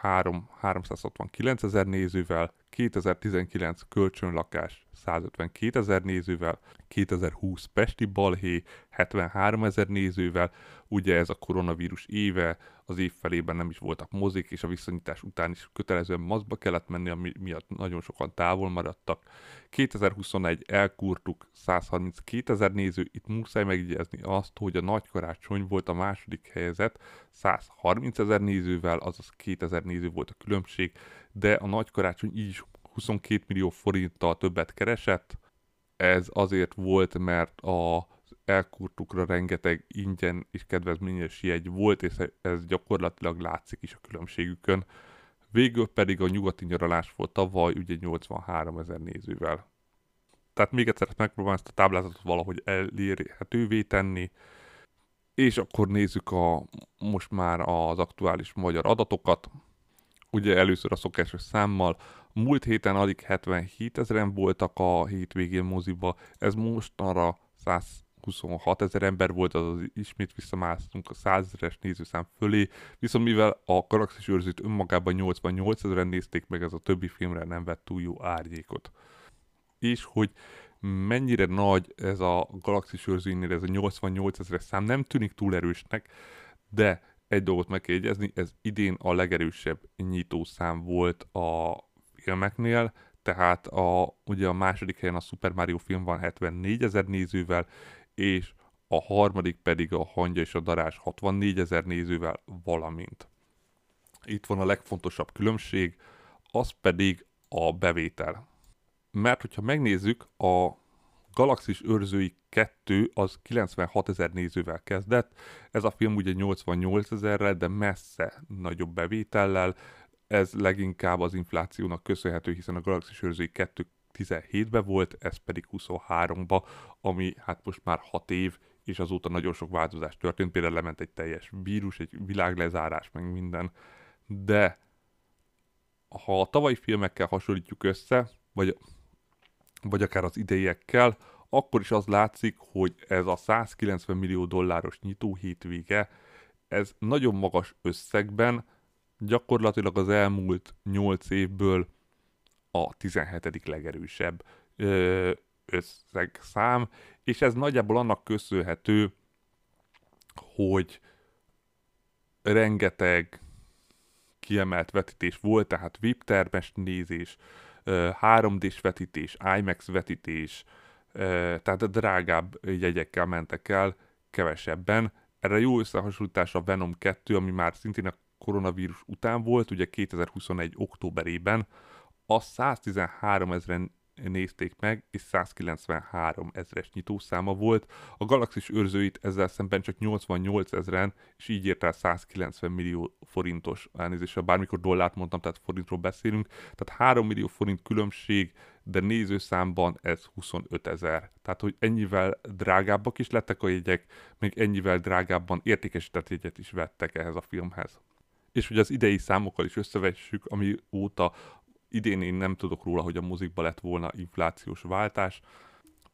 369 000 nézővel, 2019 Kölcsönlakás 152 000 nézővel, 2020 Pesti Balhé 73 000 nézővel, ugye ez a koronavírus éve, az év felében nem is voltak mozik, és a viszonyítás után is kötelezően maszkba kellett menni, ami miatt nagyon sokan távol maradtak. 2021 Elkúrtuk 132 000 néző, itt muszáj megjegyezni azt, hogy a Nagy Karácsony volt a második helyezett 130 000 nézővel, azaz 2000 néző volt a különbség, de a Nagy Karácsony így is 22 millió forinttal többet keresett. Ez azért volt, mert az Elkúrtukra rengeteg ingyen és kedvezményes jegy volt, és ez gyakorlatilag látszik is a különbségükön. Végül pedig a Nyugati nyaralás volt tavaly, ugye 83 000 nézővel. Tehát még egyszer megpróbálom ezt a táblázatot valahogy elérhetővé tenni, és akkor nézzük most már az aktuális magyar adatokat. Ugye először a szokásos számmal, múlt héten alig 77 000 voltak a hétvégén moziba, ez mostanra 126 000 ember volt, azaz ismét visszamásztunk a 100 000-es nézőszám fölé, viszont mivel a Galaxis őrzőit önmagában 88 000-en nézték meg, ez a többi filmre nem vett túl jó árnyékot. És hogy mennyire nagy ez a Galaxis őrzőinél, ez a 88 000-es szám nem tűnik túl erősnek, de egy dolgot meg kell jegyezni, ez idén a legerősebb nyitószám volt a filmeknél, tehát ugye a második helyen a Super Mario film van 74 000 nézővel, és a harmadik pedig a Hangya és a darás 64 000 nézővel, valamint. Itt van a legfontosabb különbség, az pedig a bevétel. Mert hogyha megnézzük, a Galaxis őrzői 2 az 96 000 nézővel kezdett, ez a film ugye 88 000-rel, de messze nagyobb bevétellel, ez leginkább az inflációnak köszönhető, hiszen a Galaxis őrzői 2 17-ben volt, ez pedig 23-ba, ami hát most már 6 év, és azóta nagyon sok változás történt, például lement egy teljes vírus, egy világlezárás, meg minden, de ha a tavalyi filmekkel hasonlítjuk össze, vagy akár az idejekkel, akkor is az látszik, hogy ez a 190 millió dolláros nyitó hétvége, ez nagyon magas összegben, gyakorlatilag az elmúlt 8 évből a 17. legerősebb összegszám, és ez nagyjából annak köszönhető, hogy rengeteg kiemelt vetítés volt, tehát VIP termes nézés, 3D-s vetítés, IMAX vetítés, tehát drágább jegyekkel mentek el, kevesebben. Erre jó összehasonlítás a Venom 2, ami már szintén a koronavírus után volt, ugye 2021. októberében, azt 113 000-en nézték meg, és 193 000-es nyitószáma volt. A Galaxis őrzőit ezzel szemben csak 88 000-en, és így ért el 190 millió forintos elnézéssel, bármikor dollárt mondtam, tehát forintról beszélünk, tehát 3 millió forint különbség, de nézőszámban ez 25 000. Tehát, hogy ennyivel drágábbak is lettek a jegyek, még ennyivel drágábban értékesített jegyet is vettek ehhez a filmhez. És hogy az idei számokkal is összevessük, amióta idén én nem tudok róla, hogy a mozikba lett volna inflációs váltás.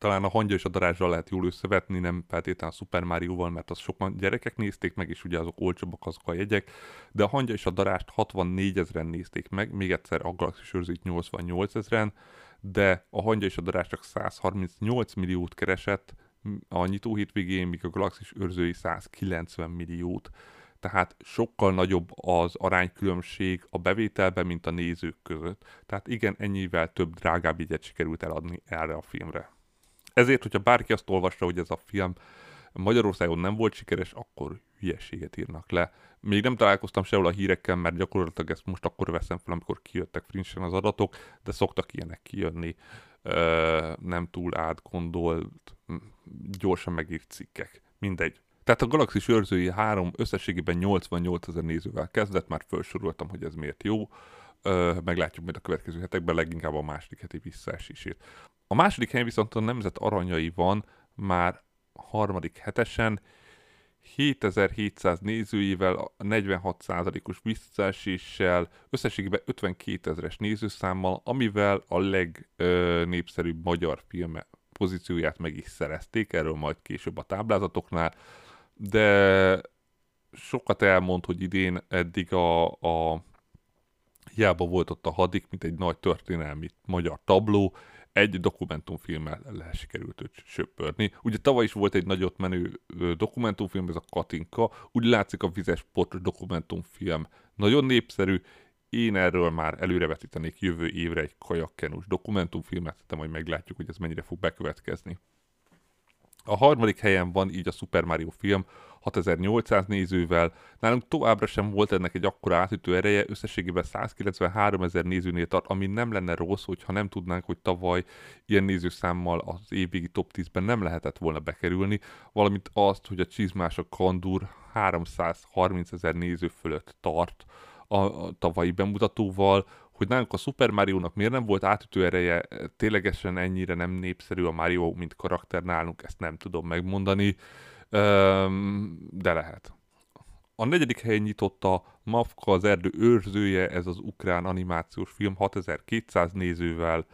talán a hangya és a darázsral lehet jól összevetni, nem feltétlenül a Super Mario-val, mert azt sokan gyerekek nézték meg, és ugye azok olcsóbbak azok a jegyek, de a hangya és a darást 64 000 nézték meg, még egyszer a Galaxis őrzőit 88 000, de a hangya és a darás csak 138 milliót keresett a nyitó hétvégén, míg a Galaxis őrzői 190 milliót. Tehát sokkal nagyobb az aránykülönbség a bevételben, mint a nézők között. Tehát igen, ennyivel több drágább jegyet sikerült eladni erre a filmre. Ezért, hogyha bárki azt olvassa, hogy ez a film Magyarországon nem volt sikeres, akkor hülyeséget írnak le. Még nem találkoztam sehol a hírekkel, mert gyakorlatilag ezt most akkor veszem fel, amikor kijöttek frissen az adatok, de szoktak ilyenek kijönni, nem túl átgondolt, gyorsan megírt cikkek. Mindegy. Tehát a Galaxis őrzői 3 összességében 88 000 nézővel kezdett, már felsoroltam, hogy ez miért jó. Meglátjuk majd a következő hetekben, leginkább a második heti visszaesését. A második helyen viszont a nemzet aranyai van már harmadik hetesen, 7700 nézőivel, 46%-os visszaeséssel, összességében 52 000-es nézőszámmal, amivel a legnépszerűbb magyar filme pozícióját meg is szerezték, erről majd később a táblázatoknál, de sokat elmond, hogy idén eddig hiába volt ott a Hadik, mint egy nagy történelmi magyar tabló, egy dokumentumfilmmel sikerült őt söpörni. Ugye tavaly is volt egy nagyot menő dokumentumfilm, ez a Katinka, úgy látszik a vizes port dokumentumfilm nagyon népszerű, én erről már előrevetítenék jövő évre egy kajakkenús dokumentumfilmet, tehát majd meglátjuk, hogy ez mennyire fog bekövetkezni. A harmadik helyen van így a Super Mario film 6800 nézővel, nálunk továbbra sem volt ennek egy akkora átütő ereje, összességében 193 000 nézőnél tart, ami nem lenne rossz, hogyha nem tudnánk, hogy tavaly ilyen nézőszámmal az évvégi top 10-ben nem lehetett volna bekerülni, valamint azt, hogy a csizmás a kandúr 330 000 néző fölött tart a tavalyi bemutatóval, hogy nálunk a Super Mario-nak miért nem volt átütő ereje, ténylegesen ennyire nem népszerű a Mario, mint karakter nálunk, ezt nem tudom megmondani, de lehet. A negyedik helyen nyitott a Mafka az erdő őrzője, ez az ukrán animációs film 6200 nézővel,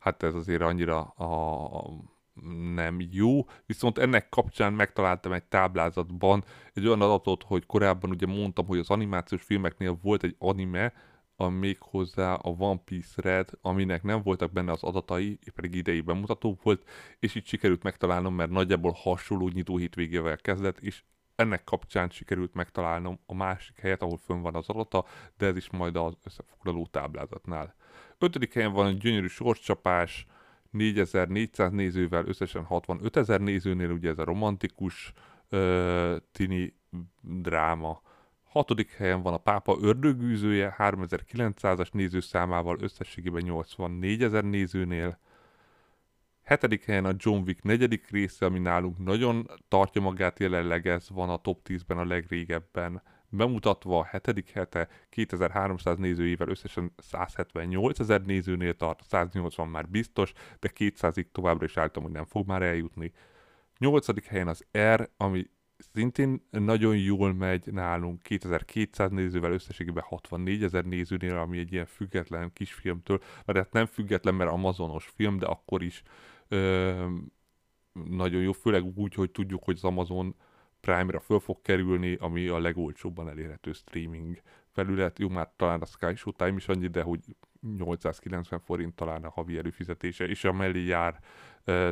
hát ez azért annyira nem jó, viszont ennek kapcsán megtaláltam egy táblázatban egy olyan adatot, hogy korábban ugye mondtam, hogy az animációs filmeknél volt egy anime, méghozzá a One Piece Red, aminek nem voltak benne az adatai, pedig idei bemutató volt, és így sikerült megtalálnom, mert nagyjából hasonló nyitó hétvégével kezdett, és ennek kapcsán sikerült megtalálnom a másik helyet, ahol fönn van az adata, de ez is majd az összefoglaló táblázatnál. 5. helyen van egy gyönyörű sorscsapás, 4400 nézővel, összesen 65 000 nézőnél, ugye ez a romantikus tini dráma. 6. helyen van a Pápa ördögűzője, 3900-as nézőszámával, összességében 84 000 nézőnél. 7. helyen a John Wick 4. része, ami nálunk nagyon tartja magát jelenleg, ez van a top 10-ben a legrégebben bemutatva, a 7. hete 2300 nézőivel, összesen 178 000 nézőnél tart, 180 már biztos, de 200-ig továbbra is álltam, hogy nem fog már eljutni. 8. helyen az R, ami szintén nagyon jól megy nálunk, 2200 nézővel, összességében 64 000 nézőnél, ami egy ilyen független kisfilmtől, mert hát nem független, mert amazonos film, de akkor is nagyon jó, főleg úgy, hogy tudjuk, hogy az Amazon Prime-ra föl fog kerülni, ami a legolcsóbban elérhető streaming felület. Jó, már talán a Sky Showtime is annyi, de hogy 890 forint talán a havi előfizetése, és amellé jár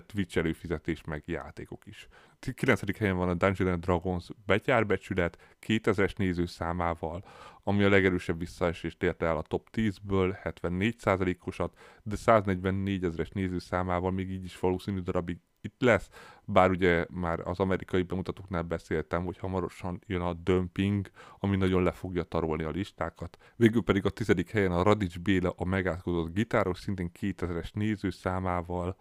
Twitch előfizetés, meg játékok is. 9. helyen van a Dungeons and Dragons betyárbecsület 2000-es nézőszámával, ami a legerősebb visszaesést érte el a top 10-ből, 74%-osat, de 144 000-es nézőszámával még így is valószínű darabig itt lesz, bár ugye már az amerikai bemutatóknál beszéltem, hogy hamarosan jön a dömping, ami nagyon le fogja tarolni a listákat. Végül pedig a 10. helyen a Radics Béla a megátkozott gitáros, szintén 2000-es nézőszámával,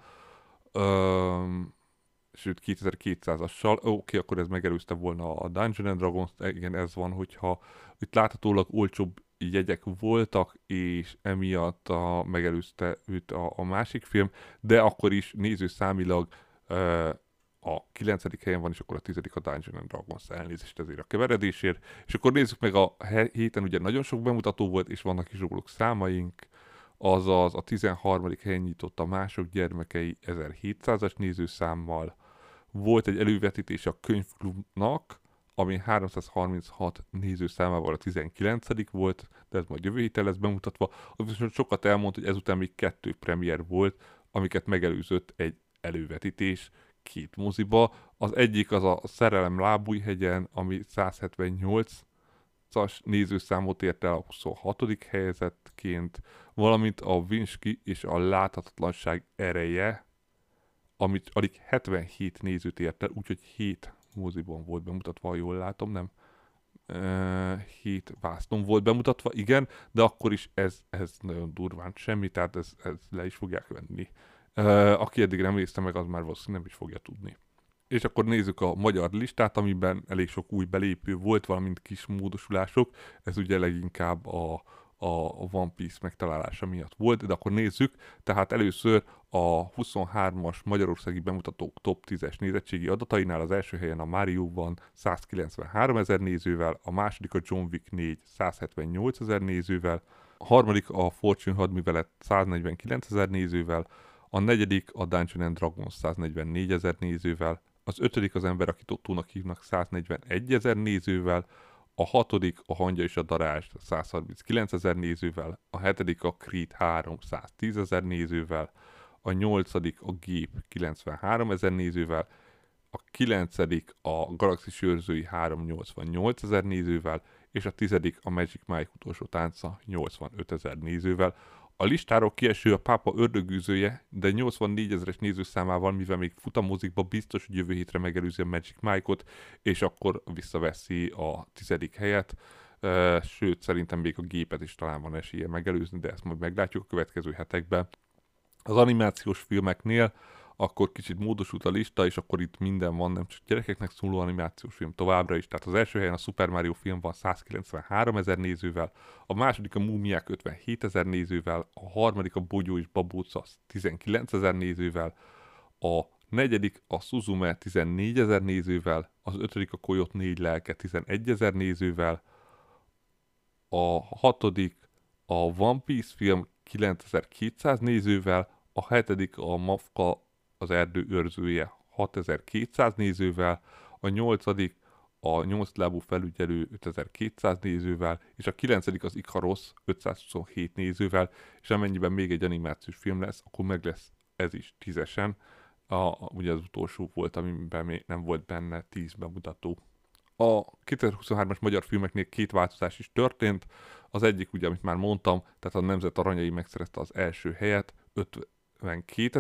sőt 2200-assal, oké, akkor ez megelőzte volna a Dungeons & Dragons-t, igen, ez van, hogyha itt láthatólag olcsóbb jegyek voltak, és emiatt megelőzte őt a másik film, de akkor is nézőszámilag a 9. helyen van, és akkor a 10. a Dungeons & Dragons, elnézést ezért a keveredésért, és akkor nézzük meg a héten, ugye nagyon sok bemutató volt, és vannak is róluk számaink. azaz a 13. helyen nyitott a Mások gyermekei 1700-as nézőszámmal. Volt egy elővetítés a Könyvklubnak, ami 336 nézőszámával a 19. volt, de ez majd jövő héten lesz bemutatva. Az viszont sokat elmond, hogy ezután még 2 premier volt, amiket megelőzött egy elővetítés 2 moziba. Az egyik az a Szerelem Lábújhegyen, ami 178-as nézőszámot ért el a 26. helyezettként, valamint a Vinski és a Láthatatlanság ereje, amit alig 77 nézőt ért el, úgyhogy 7 moziban volt bemutatva, ha jól látom, nem? 7 vásznon volt bemutatva, igen, de akkor is ez nagyon durván semmi, tehát ez le is fogják venni. Aki eddig nem nézte meg, az már valószínűleg nem is fogja tudni. És akkor nézzük a magyar listát, amiben elég sok új belépő volt, valamint kis módosulások. Ez ugye leginkább a One Piece megtalálása miatt volt, de akkor nézzük, tehát először a 23-as magyarországi bemutatók top 10-es nézettségi adatainál az első helyen a Mario van 193 000 nézővel, a második a John Wick 4 178 000 nézővel, a harmadik a Fortune hadművelet 149 000 nézővel, a negyedik a Dungeons and Dragons 144 000 nézővel, az ötödik az Ember, akit Ottónak hívnak 141 000 nézővel, a hatodik a Hangya és a Darázs 139 000 nézővel, a hetedik a Creed 3 110 000 nézővel, a nyolcadik a Gép 93 000 nézővel, a kilencedik a Galaxis őrzői 3 88 000 nézővel, és a tizedik a Magic Mike utolsó tánca 85 000 nézővel. A listáról kieső a Pápa ördögűzője, de 84 000-es nézőszámával, mivel még fut a mozikba, biztos, hogy jövő hétre megelőzi a Magic Mike-ot, és akkor visszaveszi a 10. helyet. Sőt, szerintem még a Gépet is talán van esélye megelőzni, de ezt majd meglátjuk a következő hetekben. Az animációs filmeknél akkor kicsit módosult a lista, és akkor itt minden van, nem csak gyerekeknek szóló animációs film továbbra is. Tehát az első helyen a Super Mario film van 193 000 nézővel, a második a Múmiák 57 000 nézővel, a harmadik a Bogyó és Babóca 19 000 nézővel, a negyedik a Suzume 14 000 nézővel, az ötödik a Koyot 4 lelke 11 000 nézővel, a hatodik a One Piece film 9200 nézővel, a hetedik a Mafka az erdő őrzője 6200 nézővel, a nyolcadik a Nyolclábú felügyelő 5200 nézővel, és a kilencedik az Ikarosz 527 nézővel, és amennyiben még egy animációs film lesz, akkor meg lesz ez is 10-esen. Ugye az utolsó volt, amiben még nem volt benne 10 bemutató. A 2023-as magyar filmeknél 2 változás is történt. Az egyik, ugye, amit már mondtam, tehát a Nemzet Aranyai megszerezte az első helyet 52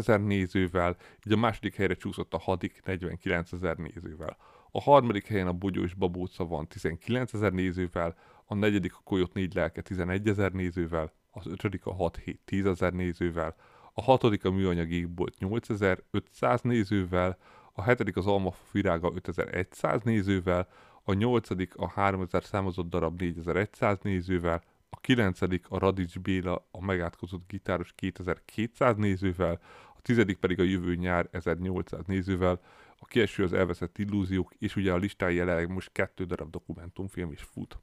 000 nézővel, így a második helyre csúszott a Hadik 49 000 nézővel. A harmadik helyen a Bogyó és Babóca van 19 000 nézővel, a negyedik a Kolyot 4 lelke 11 000 nézővel, az ötödik a 6-7 10 000 nézővel, a hatodik a Műanyag égbolt 8500 nézővel, a hetedik az Almafa virága 5100 nézővel, a nyolcadik a 3000 számozott darab 4100 nézővel, a kilencedik a Radics Béla a megátkozott gitáros 2200 nézővel, a tizedik pedig a Jövő nyár 1800 nézővel, a kieső az Elveszett illúziók, és ugye a listán jelenleg most 2 darab dokumentumfilm is fut.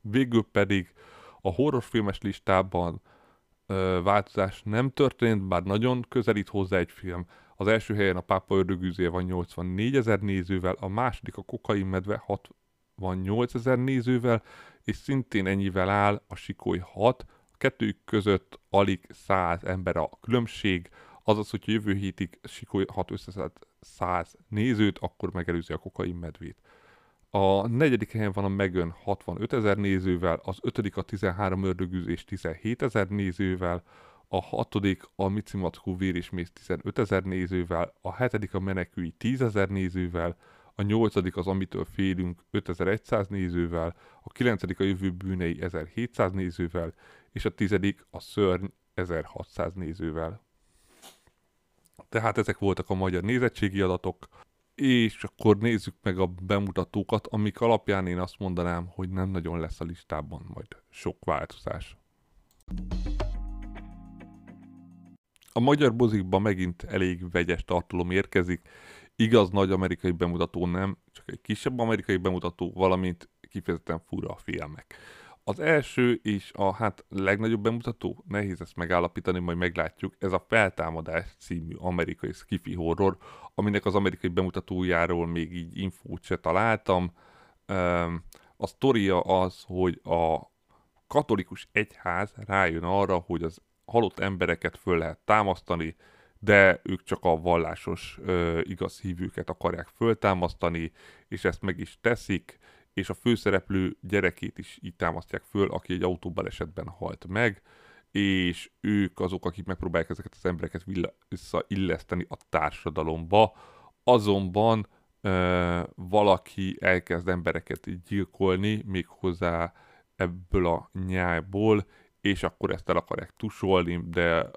Végül pedig a horrorfilmes listában változás nem történt, bár nagyon közelít hozzá egy film. Az első helyen a Pápa ördögűzője van 84 000 nézővel, a második a Kokainmedve 68 000 nézővel, és szintén ennyivel áll a Sikoly 6, a kettőjük között alig 100 ember a különbség, azaz, hogy jövő hétig Sikoly 6 összeszed 100 nézőt, akkor megelőzi a Kokainmedvét. A negyedik helyen van a Megan 65 000 nézővel, az ötödik a 13 ördögűzés 17 000 nézővel, a hatodik a Micimackó vér és méz 15 000 nézővel, a hetedik a Menekülj 10 000 nézővel, a nyolcadik az Amitől félünk 5100 nézővel, a kilencedik a Jövő bűnei 1700 nézővel, és a tizedik a Szörny 1600 nézővel. Tehát ezek voltak a magyar nézettségi adatok, és akkor nézzük meg a bemutatókat, amik alapján én azt mondanám, hogy nem nagyon lesz a listában majd sok változás. A magyar mozikban megint elég vegyes tartalom érkezik, igaz nagy amerikai bemutató nem, csak egy kisebb amerikai bemutató, valamint kifejezetten fura a filmek. Az első és a legnagyobb bemutató, nehéz ezt megállapítani, majd meglátjuk, ez a Feltámadás című amerikai sci-fi horror, aminek az amerikai bemutatójáról még így infót se találtam. A sztoria az, hogy a katolikus egyház rájön arra, hogy az halott embereket föl lehet támasztani, de ők csak a vallásos igaz hívőket akarják föltámasztani, és ezt meg is teszik, és a főszereplő gyerekét is így támasztják föl, aki egy autóbalesetben halt meg, és ők azok, akik megpróbálják ezeket az embereket visszailleszteni a társadalomba, azonban valaki elkezd embereket gyilkolni, méghozzá ebből a nyájból, és akkor ezt el akarják tusolni, de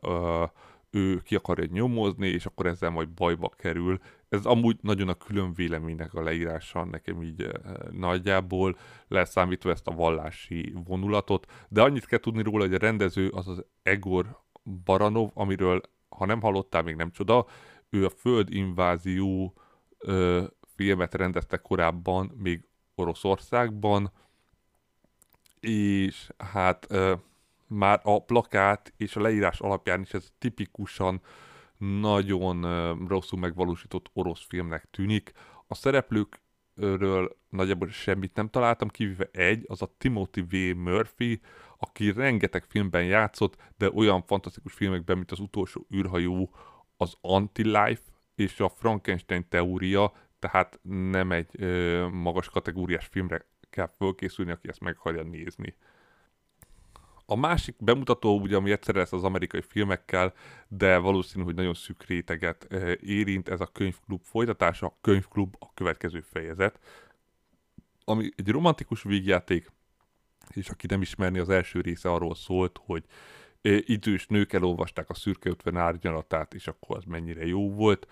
ő ki akarja nyomozni, és akkor ezzel majd bajba kerül. Ez amúgy nagyon a külön véleménynek a leírása nekem így nagyjából, leszámítva ezt a vallási vonulatot, de annyit kell tudni róla, hogy a rendező az az Egor Baranov, amiről, ha nem hallottál, még nem csoda, ő a Földinvázió filmet rendezte korábban, még Oroszországban, és már a plakát és a leírás alapján is ez tipikusan nagyon rosszul megvalósított orosz filmnek tűnik. A szereplőkről nagyjából semmit nem találtam, kivéve egy, az a Timothy W. Murphy, aki rengeteg filmben játszott, de olyan fantasztikus filmekben, mint az Utolsó űrhajó, az Anti-Life és a Frankenstein teória, tehát nem egy magas kategóriás filmre kell fölkészülni, aki ezt meg akarja nézni. A másik bemutató, ugye, ami egyszerre lesz az amerikai filmekkel, de valószínű, hogy nagyon szűk réteget érint, ez a Könyvklub folytatása, a Könyvklub a következő fejezet, ami egy romantikus vígjáték, és aki nem ismerni, az első része arról szólt, hogy idős nők elolvasták a Szürke 50 árnyalatát, és akkor az mennyire jó volt.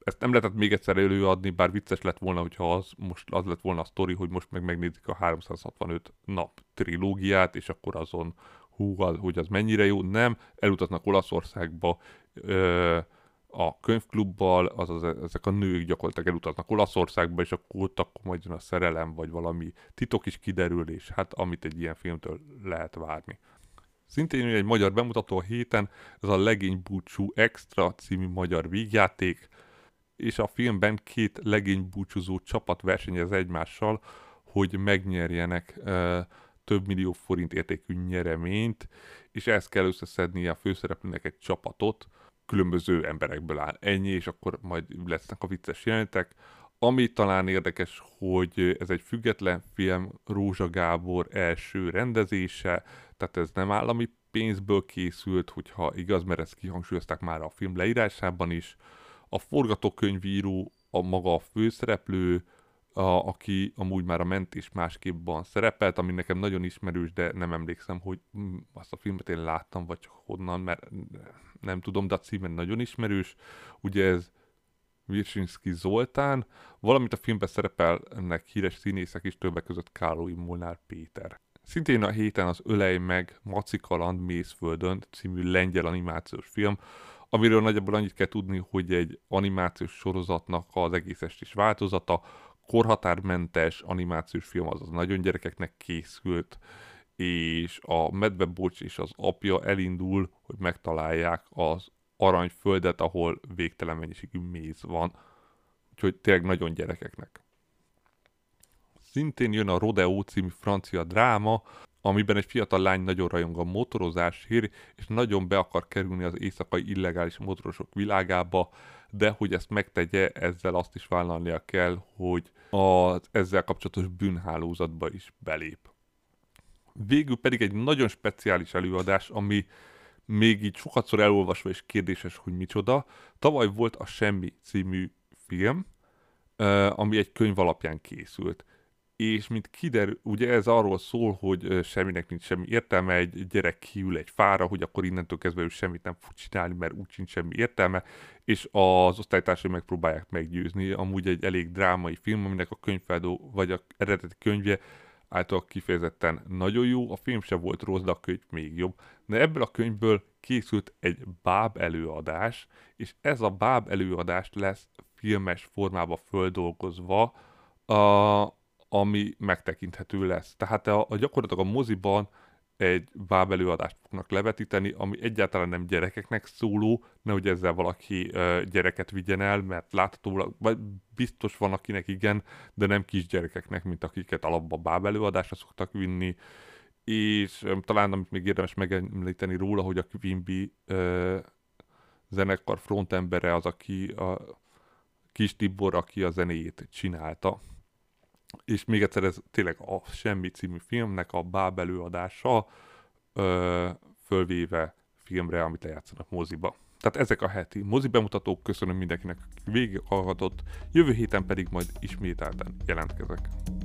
Ezt nem lehetett még egyszer előadni, bár vicces lett volna, hogyha az lett volna a sztori, hogy most meg megnézik a 365 nap trilógiát, és akkor azon, hogy az mennyire jó. Nem, elutaznak Olaszországba a Könyvklubbal, azaz ezek a nők gyakorlatilag elutaznak Olaszországba, és akkor ott akkor majd jön a szerelem, vagy valami titok is kiderül, és hát amit egy ilyen filmtől lehet várni. Szintén egy magyar bemutató a héten, ez a Legény búcsú extra című magyar vígjáték, és a filmben két legénybúcsúzó csapat versenyez egymással, hogy megnyerjenek több millió forint értékű nyereményt, és ezt kell összeszednie a főszereplőnek egy csapatot, különböző emberekből áll ennyi, és akkor majd lesznek a vicces jelenetek. Ami talán érdekes, hogy ez egy független film, Rózsa Gábor első rendezése, tehát ez nem állami pénzből készült, hogyha igaz, mert ezt kihangsúlyozták már a film leírásában is. A forgatókönyvíró, a maga a főszereplő, aki amúgy már a Mentés másképpban szerepelt, ami nekem nagyon ismerős, de nem emlékszem, hogy azt a filmet én láttam, vagy honnan, mert nem tudom, de a címen nagyon ismerős. Ugye ez Virsinszky Zoltán, valamint a filmben szerepelnek híres színészek is, többek között Kálói Molnár Péter. Szintén a héten az Ölej meg, Maci kaland Mészföldön című lengyel animációs film, amiről nagyjából annyit kell tudni, hogy egy animációs sorozatnak az egész estés változata, korhatármentes animációs film, azaz nagyon gyerekeknek készült, és a medvebocs és az apja elindul, hogy megtalálják az aranyföldet, ahol végtelen mennyiségű méz van. Úgyhogy tényleg nagyon gyerekeknek. Szintén jön a Rodeo című francia dráma, amiben egy fiatal lány nagyon rajong a motorozásért, és nagyon be akar kerülni az éjszakai illegális motorosok világába, de hogy ezt megtegye, ezzel azt is vállalnia kell, hogy az ezzel kapcsolatos bűnhálózatba is belép. Végül pedig egy nagyon speciális előadás, ami még így sokatszor elolvasva és kérdéses, hogy micsoda. Tavaly volt a Semmi című film, ami egy könyv alapján készült. És mint kiderül, ugye ez arról szól, hogy semminek nincs semmi értelme, egy gyerek kiül egy fára, hogy akkor innentől kezdve ő semmit nem fog csinálni, mert úgy sincs semmi értelme, és az osztálytársai megpróbálják meggyőzni. Amúgy egy elég drámai film, aminek a könyvfeldó, vagy az eredeti könyve által kifejezetten nagyon jó, a film se volt rossz, de a könyv még jobb. De ebből a könyvből készült egy báb előadás, és ez a báb előadás lesz filmes formába földolgozva, ami megtekinthető lesz. Tehát a gyakorlatilag a moziban egy bábelőadást fognak levetíteni, ami egyáltalán nem gyerekeknek szóló, nehogy ezzel valaki gyereket vigyen el, mert láthatólag, vagy biztos van, akinek igen, de nem kisgyerekeknek, mint akiket alapban bábelőadásra szoktak vinni. És talán, amit még érdemes megemlíteni róla, hogy a Quimby zenekar frontembere az, aki a Kis Tibor, aki a zenéjét csinálta. És még egyszer, ez tényleg a Semmi című filmnek a bábelőadása fölvéve filmre, amit lejátszanak moziba. Tehát ezek a heti mozi bemutatók. Köszönöm mindenkinek, aki végighallgatott. Jövő héten pedig majd ismételten jelentkezek.